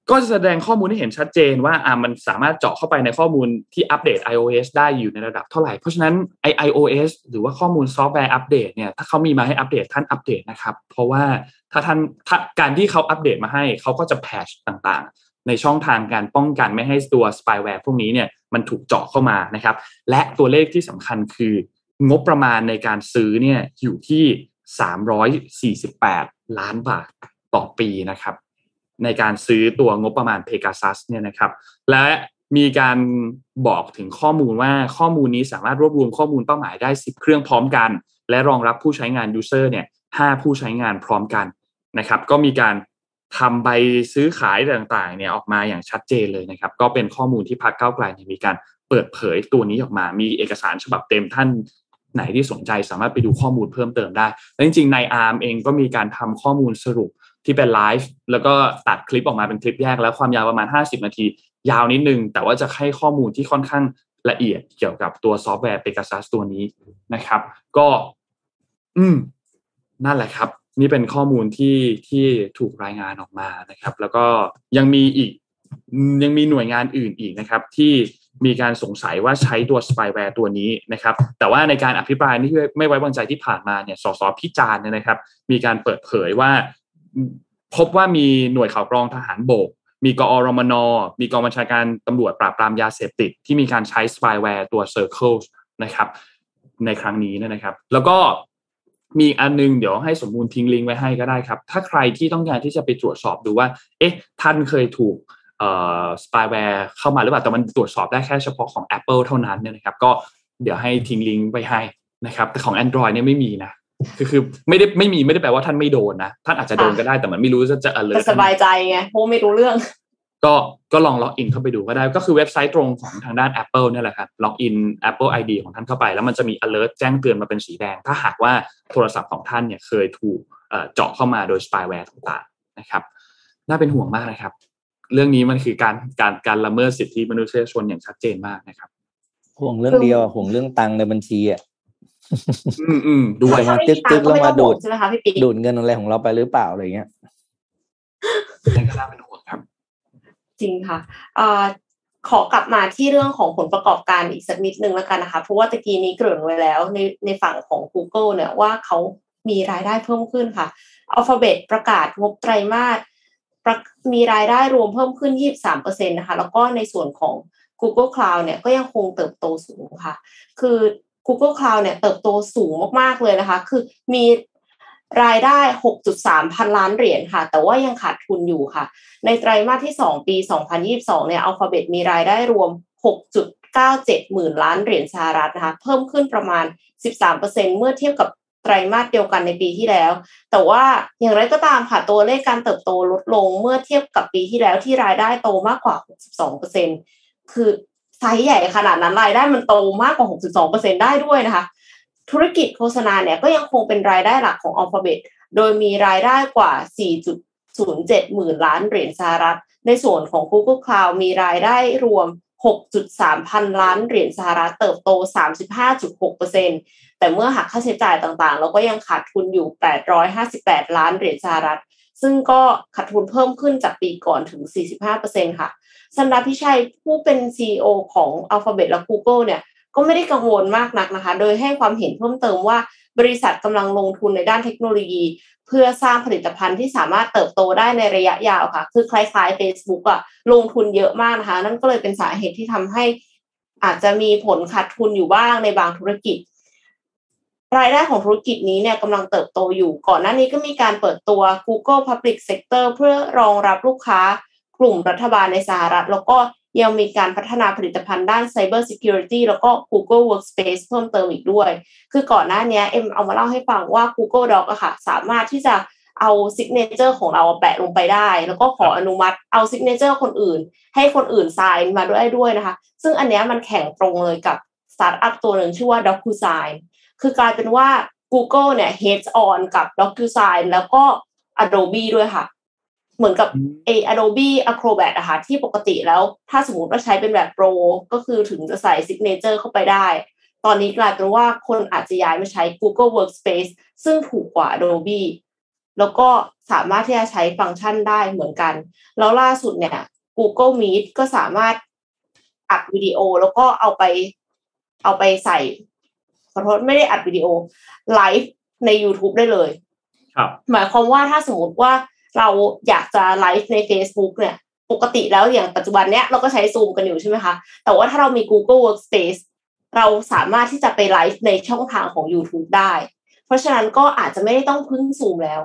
ก็จะแสดงข้อมูลให้เห็นชัดเจนว่ามันสามารถเจาะเข้าไปในข้อมูลที่อัปเดต iOS ได้อยู่ในระดับเท่าไหร่เพราะฉะนั้นไอ้ iOS หรือว่าข้อมูลซอฟต์แวร์อัปเดตเนี่ยถ้าเขามีมาให้อัปเดตท่านอัปเดตนะครับเพราะว่าถ้าการที่เขาอัปเดตมาให้เขาก็จะแพชต่างๆในช่องทางการป้องกันไม่ให้ตัวสปายแวร์พวกนี้เนี่ยมันถูกเจาะเข้ามานะครับและตัวเลขที่สำคัญคืองบประมาณในการซื้อเนี่ยอยู่ที่348ล้านบาทต่อปีนะครับในการซื้อตัวงบประมาณเพกาซัสเนี่ยนะครับและมีการบอกถึงข้อมูลว่าข้อมูลนี้สามารถรวบรวมข้อมูลเป้าหมายได้10เครื่องพร้อมกันและรองรับผู้ใช้งานยูเซอร์เนี่ย5ผู้ใช้งานพร้อมกันนะครับก็มีการทำใบซื้อขายต่างๆเนี่ยออกมาอย่างชัดเจนเลยนะครับก็เป็นข้อมูลที่พรรคก้าวไกลมีการเปิดเผยตัวนี้ออกมามีเอกสารฉบับเต็มท่านไหนที่สนใจสามารถไปดูข้อมูลเพิ่มเติมได้และจริงๆใน ARM เองก็มีการทำข้อมูลสรุปที่เป็นไลฟ์แล้วก็ตัดคลิปออกมาเป็นคลิปแยกแล้วความยาวประมาณ50นาทียาวนิดนึงแต่ว่าจะให้ข้อมูลที่ค่อนข้างละเอียดเกี่ยวกับตัวซอฟต์แวร์ Pegasus ตัวนี้นะครับก็นั่นแหละครับนี่เป็นข้อมูลที่ถูกรายงานออกมานะครับแล้วก็ยังมีหน่วยงานอื่นอีกนะครับที่มีการสงสัยว่าใช้ตัวสปายแวร์ตัวนี้นะครับแต่ว่าในการอภิปรายไม่ไว้วางใจที่ผ่านมาเนี่ยสสพิจารณ์นะครับมีการเปิดเผยว่าพบว่ามีหน่วยข่าวกรองทหารบกมีกอรมนมีกองบัญชาการตำรวจปราบปรามยาเสพติดที่มีการใช้สปายแวร์ตัว Circles นะครับในครั้งนี้นะครับแล้วก็มีอันนึงเดี๋ยวให้สมบูรณ์ทิ้งลิงก์ไว้ให้ก็ได้ครับถ้าใครที่ต้องการที่จะไปตรวจสอบดูว่าเอ๊ะท่านเคยถูกสปายแวร์เข้ามาหรือเปล่าแต่มันตรวจสอบได้แค่เฉพาะของ Apple เท่านั้นเนี่ยนะครับก็เดี๋ยวให้ทิ้งลิงก์ไว้ให้นะครับแต่ของ Android เนี่ยไม่มีนะคือไม่ได้แปลว่าท่านไม่โดนนะท่านอาจจะโดนก็ได้แต่มันไม่รู้จะalertจะสบายใจไงเพราะไม่รู้เรื่องก็ลองล็อกอินเข้าไปดูก็ได้ก็คือเว็บไซต์ตรงของทางด้าน Apple เนี่ยแหละครับล็อกอิน Apple ID ของท่านเข้าไปแล้วมันจะมี alert แจ้งเตือนมาเป็นสีแดงถ้าหากว่าโทรศัพท์ของท่านเนี่ยเคยถูกเจาะเข้ามาโดยสปายแวร์ต่างๆนะครับน่าเป็นห่วงมากนะครับเรื่องนี้มันคือการละเมิดสิทธิมนุษยชนอย่างชัดเจนมากนะครับห่วงเรื่องเดียวห่วงเรื่องตังในบัญชีอ่ะดูไปมาตึ๊บๆลงมาดูดใช่มั้ยคะพี่ปิ๊กดูดเงินอะไรของเราไปหรือเปล่าอะไรอย่างเงี้ยนั่นก็น่าเป็นห่วงครับจริงค่ะขอกลับมาที่เรื่องของผลประกอบการอีกสักนิดนึงแล้วกันนะคะเพราะว่าตะกี้นี้เกริ่นไว้แล้วในฝั่งของ Google เนี่ยว่าเขามีรายได้เพิ่มขึ้นค่ะ Alphabet ประกาศงบไตรมาสมีรายได้รวมเพิ่มขึ้น 23% นะคะแล้วก็ในส่วนของ Google Cloud เนี่ยก็ยังคงเติบโตสูงค่ะคือ Google Cloud เนี่ยเติบโตสูงมากๆเลยนะคะคือมีรายได้ 6.3 พันล้านเหรียญค่ะแต่ว่ายังขาดทุนอยู่ค่ะในไตรมาสที่2ปี2022เนี่ย Alphabet มีรายได้รวม 6.97 หมื่นล้านเหรียญสหรัฐนะคะเพิ่มขึ้นประมาณ 13% เมื่อเทียบกับไตรมาสเดียวกันในปีที่แล้วแต่ว่าอย่างไรก็ตามค่ะตัวเลขการเติบโตลดลงเมื่อเทียบกับปีที่แล้วที่รายได้โตมากกว่า 62% คือไซส์ใหญ่ขนาดนั้นรายได้มันโตมากกว่า 62% ได้ด้วยนะคะธุรกิจโฆษณาเนี่ยก็ยังคงเป็นรายได้หลักของ Alphabet โดยมีรายได้กว่า 4.07 หมื่นล้านเหรียญสหรัฐในส่วนของ Google Cloud มีรายได้รวม 6.3 พันล้านเหรียญสหรัฐเติบโต 35.6% แต่เมื่อหักค่าใช้จ่ายต่างๆเราก็ยังขาดทุนอยู่858ล้านเหรียญสหรัฐซึ่งก็ขาดทุนเพิ่มขึ้นจากปีก่อนถึง 45% ค่ะสันดาพิชัยผู้เป็น CEO ของ Alphabet และ Google เนี่ยก็ไม่ได้กังวลมากนักนะคะโดยให้ความเห็นเพิ่มเติมว่าบริษัทกำลังลงทุนในด้านเทคโนโลยีเพื่อสร้างผลิตภัณฑ์ที่สามารถเติบโตได้ในระยะยาวค่ะคือคล้ายๆ Facebook อ่ะลงทุนเยอะมากนะคะนั่นก็เลยเป็นสาเหตุที่ทำให้อาจจะมีผลขาดทุนอยู่บ้างในบางธุรกิจรายได้ของธุรกิจนี้เนี่ยกำลังเติบโตอยู่ก่อนหน้านี้ก็มีการเปิดตัว Google Public Sector เพื่อรองรับลูกค้ากลุ่มรัฐบาลในสหรัฐแล้วก็ยังมีการพัฒนาผลิตภัณฑ์ด้าน Cyber Security แล้วก็ Google Workspace เพิ่มเติมอีกด้วยคือก่อนหน้านี้เอ็มเอามาเล่าให้ฟังว่า Google Doc อะค่ะสามารถที่จะเอา signature ของเราแปะลงไปได้แล้วก็ขออนุมัติเอา signature คนอื่นให้คนอื่น sign มาด้วยนะคะซึ่งอันเนี้ยมันแข่งตรงเลยกับ startup ตัวนึงชื่อว่า DocuSign คือกลายเป็นว่า Google เนี่ย heads on กับ DocuSign แล้วก็ Adobe ด้วยค่ะเหมือนกับไอ้ Adobe Acrobat อะค่ะที่ปกติแล้วถ้าสมมุติว่าใช้เป็นแบบโปรก็คือถึงจะใส่ซิกเนเจอร์เข้าไปได้ ตอนนี้กลายเป็นว่าคนอาจจะย้ายมาใช้ Google Workspace ซึ่งถูกกว่า Adobe แล้วก็สามารถที่จะใช้ฟังก์ชันได้เหมือนกันแล้วล่าสุดเนี่ย Google Meet ก็สามารถอัดวิดีโอแล้วก็เอาไปใส่ขอโทษไม่ได้อัดวิดีโอไลฟ์ใน YouTube ได้เลยครับหมายความว่าถ้าสมมติว่าเราอยากจะไลฟ์ใน Facebook เนี่ยปกติแล้วอย่างปัจจุบันเนี้ยเราก็ใช้ Zoom กันอยู่ใช่ไหมคะแต่ว่าถ้าเรามี Google Workspace เราสามารถที่จะไปไลฟ์ในช่องทางของ YouTube ได้เพราะฉะนั้นก็อาจจะไม่ได้ต้องพึ่ง Zoom แล้ว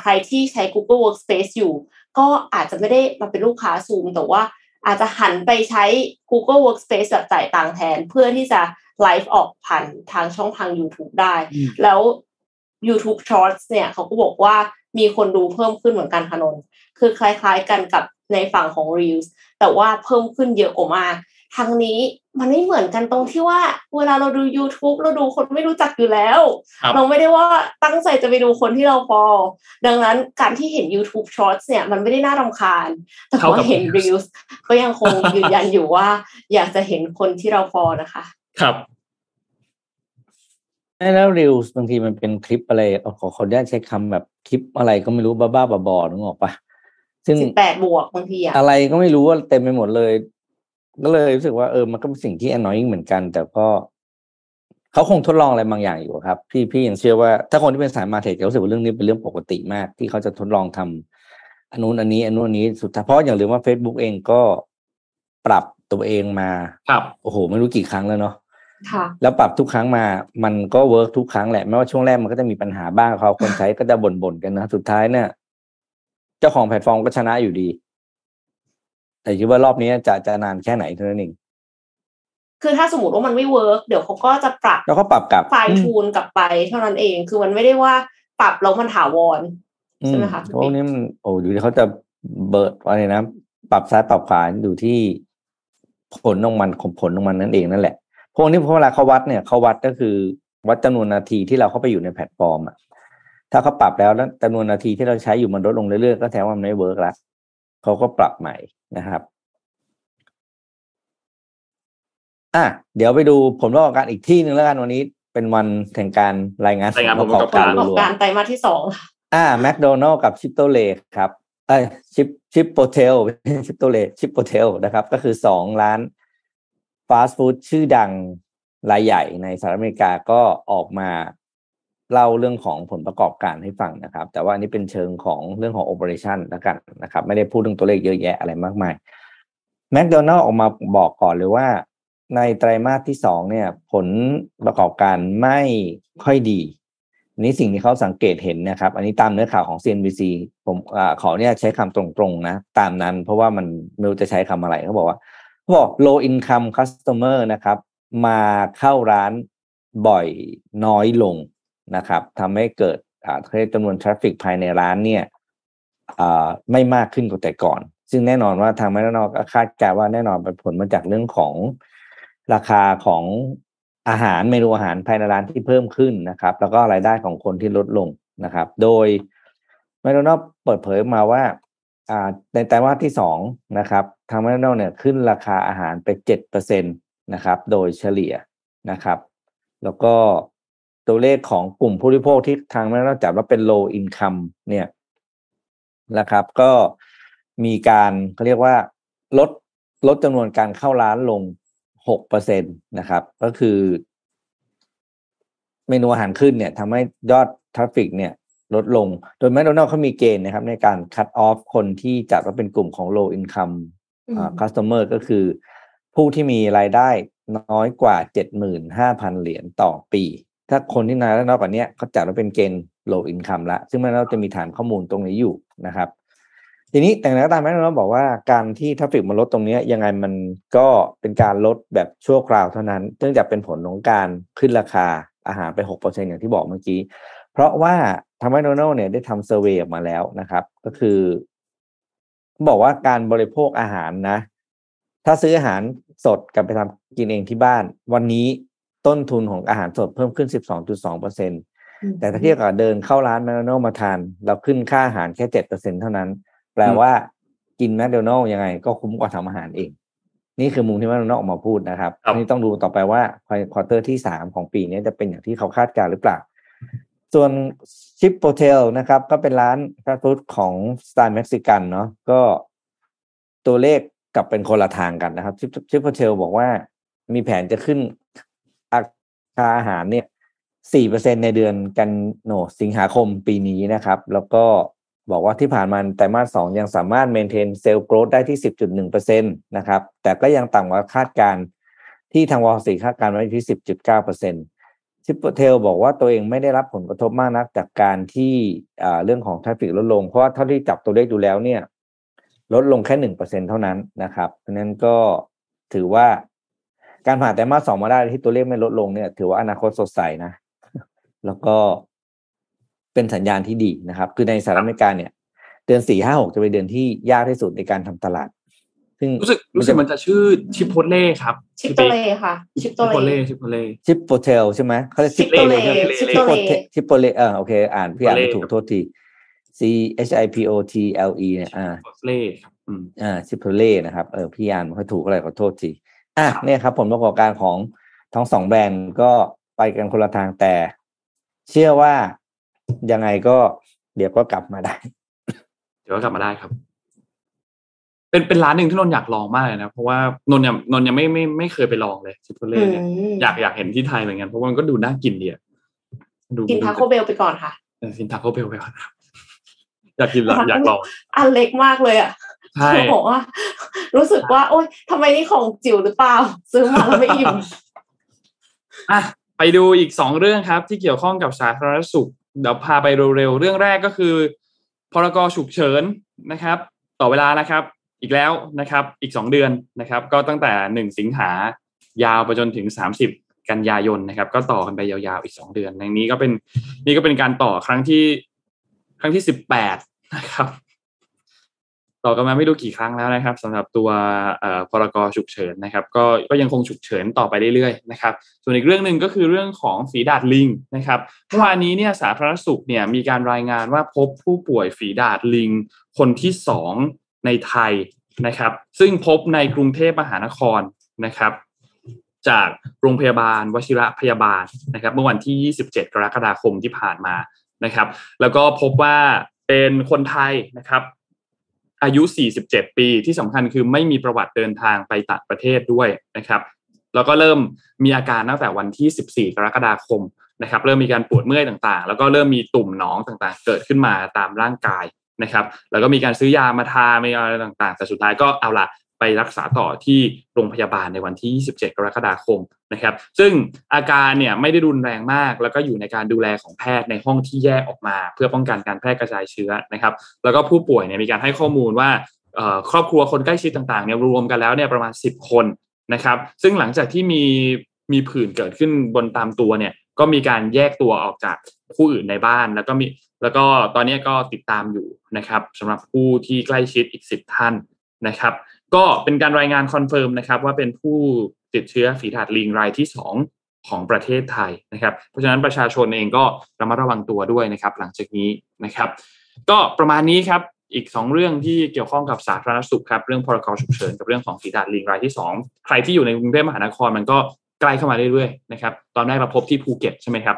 ใครที่ใช้ Google Workspace อยู่ก็อาจจะไม่ได้มาเป็นลูกค้า Zoom แต่ว่าอาจจะหันไปใช้ Google Workspace แบบจ่ายต่างแทนเพื่อที่จะไลฟ์ออกผ่านทางช่องทาง YouTube ได้แล้ว YouTube Shorts เนี่ยเขาก็บอกว่ามีคนดูเพิ่มขึ้นเหมือนกันค่ะนนท์คือคล้ายๆกันกับในฝั่งของ Reels แต่ว่าเพิ่มขึ้นเยอะกว่ามากทางนี้มันไม่เหมือนกันตรงที่ว่าเวลาเราดู YouTube เราดูคนไม่รู้จักอยู่แล้วเราไม่ได้ว่าตั้งใจจะไปดูคนที่เราฟอลดังนั้นการที่เห็น YouTube Shorts เนี่ยมันไม่ได้น่ารำคาญแต่พอเห็น Reels ก็ยังคงยืนยันอยู่ว่าอยากจะเห็นคนที่เราฟอลนะคะครับแล้ว Reels บางทีมันเป็นคลิปอะไรขออนุญาตใช้คำแบบคลิปอะไรก็ไม่รู้บ้าๆบอๆนึกออกปะซึ่ง18บวกบางทีอะไรก็ไม่รู้ว่าเต็มไปหมดเลยก็เลยรู้สึกว่ามันก็เป็นสิ่งที่ annoying เหมือนกันแต่ก็เขาคงทดลองอะไรบางอย่างอยู่ครับพี่ยังเชื่อว่าถ้าคนที่เป็นสายมาเทรดจะรู้สึกว่าเรื่องนี้เป็นเรื่องปกติมากที่เขาจะทดลองทำอันนู้นอันนี้สุดท้ายเพราะอย่างลืมว่า Facebook เองก็ปรับตัวเองมาโอ้โหไม่รู้กี่ครั้งแล้วเนาะแล้วปรับทุกครั้งมามันก็เวิร์กทุกครั้งแหละแม้ว่าช่วงแรกมันก็จะมีปัญหาบ้างเขาคนใช้ก็จะบ่นๆกันนะสุดท้ายเนี่ยเจ้าของแพลตฟอร์มก็ชนะอยู่ดีแต่คิดว่ารอบนี้จะนานแค่ไหนเท่านั้นเองคือถ้าสมมติว่ามันไม่เวิร์กเดี๋ยวเขาก็จะปรับแล้วก็ปรับกลับไฟล์ทูนกลับไปเท่านั้นเองคือมันไม่ได้ว่าปรับแล้วมันถาวรใช่ไหมคะพวกนี้มันอยู่ที่เขาจะเบิร์ดอะไรนะปรับซ้ายปรับขวาอยู่ที่ผลของมันนั่นเองนั่นแหละพวกนี้พอเวลาเขาวัดเนี่ยเขาวัดก็คือวัดจำนวนนาทีที่เราเข้าไปอยู่ในแพลตฟอร์มอ่ะถ้าเขาปรับแล้วจำนวนนาทีที่เราใช้อยู่มันลดลงเรื่อยๆก็แสดงว่ามันไม่เวิร์กละเขาก็ปรับใหม่นะครับเดี๋ยวไปดูผลประกอบการอีกที่นึงแล้วกันวันนี้เป็นวันแห่งการรายงานผลประกอบการรวมไตรมาสที่2McDonald's กับ Chipotle ครับChipotle นะครับก็คือ2ร้านฟาสต์ฟู้ดชื่อดังรายใหญ่ในสหรัฐอเมริกาก็ออกมาเล่าเรื่องของผลประกอบการให้ฟังนะครับแต่ว่าอันนี้เป็นเชิงของเรื่องของโอเปอเรชั่นแล้วกันนะครับไม่ได้พูดเรื่องตัวเลขเยอะแยะอะไรมากมายแมคโดนัลด์ออกมาบอกก่อนเลยว่าในไตรมาสที่2เนี่ยผลประกอบการไม่ค่อยดีนี่สิ่งที่เขาสังเกตเห็นนะครับอันนี้ตามเนื้อข่าวของ CNBC ผมขอเนี่ยใช้คำตรงๆนะตามนั้นเพราะว่ามันไม่รู้จะใช้คำอะไรเขาบอก low income customer นะครับมาเข้าร้านบ่อยน้อยลงนะครับทำให้เกิดจำนวนทราฟฟิกภายในร้านเนี่ยไม่มากขึ้นกว่าแต่ก่อนซึ่งแน่นอนว่าทางMcDonald'sก็คาดการณ์ว่าแน่นอนเป็นผลมาจากเรื่องของราคาของอาหารเมนูอาหารภายในร้านที่เพิ่มขึ้นนะครับแล้วก็รายได้ของคนที่ลดลงนะครับโดยMcDonald'sเปิดเผยมาว่าในไตรมาสที่2นะครับทางMcDonald'sเนี่ยขึ้นราคาอาหารไป 7% นะครับโดยเฉลี่ยนะครับแล้วก็ตัวเลขของกลุ่มผู้บริโภคที่ทางMcDonald'sจัดว่าเป็น low income เนี่ยนะครับก็มีการเขาเรียกว่าลดจำนวนการเข้าร้านลง 6% นะครับก็คือเมนูอาหารขึ้นเนี่ยทำให้ยอดทราฟฟิกเนี่ยลดลงโดยMcDonald'sเขามีเกณฑ์นะครับในการคัตออฟคนที่จัดว่าเป็นกลุ่มของ low income customer ก็คือผู้ที่มีรายได้น้อยกว่า 75,000 เหรียญต่อปีถ้าคนที่น้อยแล้วน้อยกว่านี้เขาจัดว่าเป็นเกณฑ์ low income ละซึ่งMcDonald'sจะมีฐานข้อมูลตรงนี้อยู่นะครับทีนี้แต่แล้วตามMcDonald'sบอกว่าการที่ทราฟฟิกมันลดตรงนี้ยังไงมันก็เป็นการลดแบบชั่วคราวเท่านั้นเนื่องจากเป็นผลของการขึ้นราคาอาหารไป 6% อย่างที่บอกเมื่อกี้เพราะว่าทางMcDonald'sเนี่ยได้ทำเซอร์เวย์ออกมาแล้วนะครับก็คือบอกว่าการบริโภคอาหารนะถ้าซื้ออาหารสดกลับไปทำกินเองที่บ้านวันนี้ต้นทุนของอาหารสดเพิ่มขึ้น 12.2% แต่ถ้าเทียบกับเดินเข้าร้านMcDonald'sมาทานเราขึ้นค่าอาหารแค่ 7% เท่านั้นแปลว่ากินMcDonald'sยังไงก็คุ้มกว่าทำอาหารเอง นี่คือมุมที่ว่าน้องออกมาพูดนะครับนี่ต้องดูต่อไปว่าควอเตอร์ที่3ของปีนี้จะเป็นอย่างที่เขาคาดการหรือเปล่าส่วน Chipotle นะครับก็เป็นร้านฟาสต์ฟู้ดของสไตล์เม็กซิกันเนาะก็ตัวเลขกลับเป็นคนละทางกันนะครับ Chipotle บอกว่ามีแผนจะขึ้นราคาอาหารเนี่ย 4% ในเดือนสิงหาคมปีนี้นะครับแล้วก็บอกว่าที่ผ่านมาไตรมาส2ยังสามารถเมนเทนเซลล์โกรทได้ที่ 10.1% นะครับแต่ก็ยังต่ำกว่าคาดการณ์ที่ทางวอลซีคาดการณ์ไว้ที่ 10.9%ชิปเทลบอกว่าตัวเองไม่ได้รับผลกระทบมากนักจากการที่เรื่องของทราฟฟิกลดลงเพราะเท่าที่จับตัวเลขดูแล้วเนี่ยลดลงแค่ 1% เท่านั้นนะครับเพราะฉะนั้นก็ถือว่าการผ่านไตรมาส2มาได้ที่ตัวเลขไม่ลดลงเนี่ยถือว่าอนาคตสดใสนะแล้วก็เป็นสัญญาณที่ดีนะครับคือในสหรัฐอเมริกาเนี่ยเดือน4 5 6จะเป็นเดือนที่ยากที่สุดในการทำตลาดซึ่งรู้สึกมันจะชื่อชิปโพเล่ครับชิปโตเล่ค่ะชิปโตเล่ชิปโพเทลใช่ไหมเขาเรียกชิปโตเล่ชิปโตเล่โอเคอ่านพี่อ่านถูกโทษที C H I P O T L E เนี่ยชิปโตเล่ครับชิปโตเล่นะครับพี่อ่านไม่ค่อยถูกอะไรขอโทษทีเนี่ยครับผลประกอบการของทั้งสองแบรนด์ก็ไปกันคนละทางแต่เชื่อว่ายังไงก็เดี๋ยวก็กลับมาได้ครับเป็นร้านหนึ่งที่นนอยากลองมากเลยนะเพราะว่านนยังไม่เคยไปลองเลยชิปโตเล่เนี่ยอยากเห็นที่ไทยเหมือนกันเพราะมันก็ดูน่ากินดีอ่ะกินทาโก้เบลไปก่อนค่ะกินทาโก้เบลไปก่อนอยากลองอันเล็กมากเลยอ่ะใช่บอกว่ารู้สึกว่าโอ๊ยทำไมนี่ของจิ๋วหรือเปล่าซื้อมาแล้วไม่อิ่มอ่ะไปดูอีก2เรื่องครับที่เกี่ยวข้องกับสาธารณสุขเดี๋ยวพาไปเร็วๆเรื่องแรกก็คือพรกฉุกเฉินนะครับต่อเวลานะครับอีกแล้วนะครับอีก2เดือนนะครับก็ตั้งแต่1สิงหายาวไปจนถึง30กันยายนนะครับก็ต่อกันไปยาวๆอีก2เดือนในนี้ก็เป็นการต่อครั้งที่18นะครับต่อกันมาไม่รู้กี่ครั้งแล้วนะครับสำหรับตัวพรกฉุกเฉินนะครับก็ยังคงฉุกเฉินต่อไปเรื่อยๆนะครับส่วนอีกเรื่องนึงก็คือเรื่องของฝีดาษลิงนะครับเมื่อวานนี้เนี่ยสาธารณสุขเนี่ยมีการรายงานว่าพบผู้ป่วยฝีดาษลิงคนที่2ในไทยนะครับซึ่งพบในกรุงเทพมหานครนะครับจากโรงพยาบาลวชิระพยาบาลนะครับเมื่อวันที่27กรกฎาคมที่ผ่านมานะครับแล้วก็พบว่าเป็นคนไทยนะครับอายุ47ปีที่สำคัญคือไม่มีประวัติเดินทางไปต่างประเทศด้วยนะครับแล้วก็เริ่มมีอาการตั้งแต่วันที่14กรกฎาคมนะครับเริ่มมีการปวดเมื่อยต่างๆแล้วก็เริ่มมีตุ่มหนองต่างๆเกิดขึ้นมาตามร่างกายนะครับแล้วก็มีการซื้อยามาทาไม่อะไรต่างๆแต่สุดท้ายก็เอาล่ะไปรักษาต่อที่โรงพยาบาลในวันที่27กรกฎาคมนะครับซึ่งอาการเนี่ยไม่ได้รุนแรงมากแล้วก็อยู่ในการดูแลของแพทย์ในห้องที่แยกออกมาเพื่อป้องกันการแพร่กระจายเชื้อนะครับแล้วก็ผู้ป่วยเนี่ยมีการให้ข้อมูลว่าครอบครัวคนใกล้ชิดต่างๆเนี่ยรวมกันแล้วเนี่ยประมาณ10คนนะครับซึ่งหลังจากที่มีผื่นเกิดขึ้นบนตามตัวเนี่ยก็มีการแยกตัวออกจากผู้อื่นในบ้านแล้วก็ตอนนี้ก็ติดตามอยู่นะครับสำหรับผู้ที่ใกล้ชิดอีก10ท่านนะครับก็เป็นการรายงานคอนเฟิร์มนะครับว่าเป็นผู้ติดเชื้อฝีดาษลิงรายที่2ของประเทศไทยนะครับเพราะฉะนั้นประชาชนเองก็ระมัดระวังตัวด้วยนะครับหลังจากนี้นะครับก็ประมาณนี้ครับอีก2เรื่องที่เกี่ยวข้องกับสาธารณสุขครับเรื่องพรกฉุกเฉินกับเรื่องของฝีดาษลิงรายที่2ใครที่อยู่ในกรุงเทพมหานครมันก็ใกล้เข้ามาเรื่อยๆนะครับตอนแรกเราพบที่ภูเก็ตใช่ไหมครับ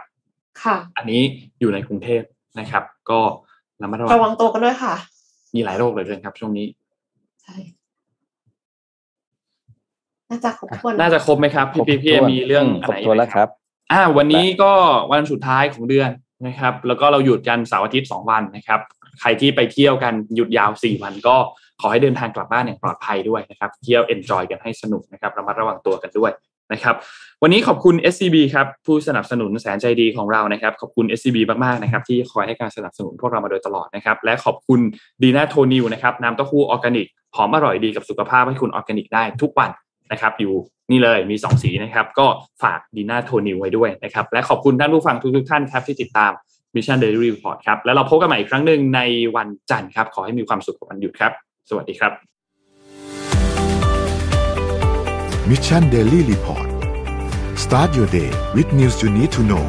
ค่ะอันนี้อยู่ในกรุงเทพนะครับก็ระมัดระวังตัวกันด้วยค่ะมีหลายโรคเลยครับช่วงนี้ใช่น่าจะครบไหมครับพี่มีเรื่องอะไรอีกมั้ยครับวันนี้ก็วันสุดท้ายของเดือนนะครับแล้วก็เราหยุดกันเสาร์อาทิตย์2วันนะครับใครที่ไปเที่ยวกันหยุดยาว4วันก็ขอให้เดินทางกลับบ้านอย่างปลอดภัยด้วยนะครับเที่ยวเอนจอยกันให้สนุกนะครับระมัดระวังตัวกันด้วยนะครับวันนี้ขอบคุณ SCB ครับผู้สนับสนุนแสนใจดีของเรานะครับขอบคุณ SCB มากๆนะครับที่คอยให้การสนับสนุนพวกเรามาโดยตลอดนะครับและขอบคุณดีน่าโทนิวนะครับน้ำเต้าหู้ออร์แกนิกหอมอร่อยดีกับสุขภาพให้คุณออร์แกนิกได้ทุกวันนะครับอยู่นี่เลยมี2สีนะครับก็ฝากดีน่าโทนิวไว้ด้วยนะครับและขอบคุณท่านผู้ฟังทุกๆท่านครับที่ติดตาม Mission Daily Report ครับแล้วเราพบกันใหม่อีกครั้งนึงในวันจันทร์ครับขอให้มีความสุขกับวันหยุดครับสวัสดีครับ Mission Daily Report Start your day with news you need to know.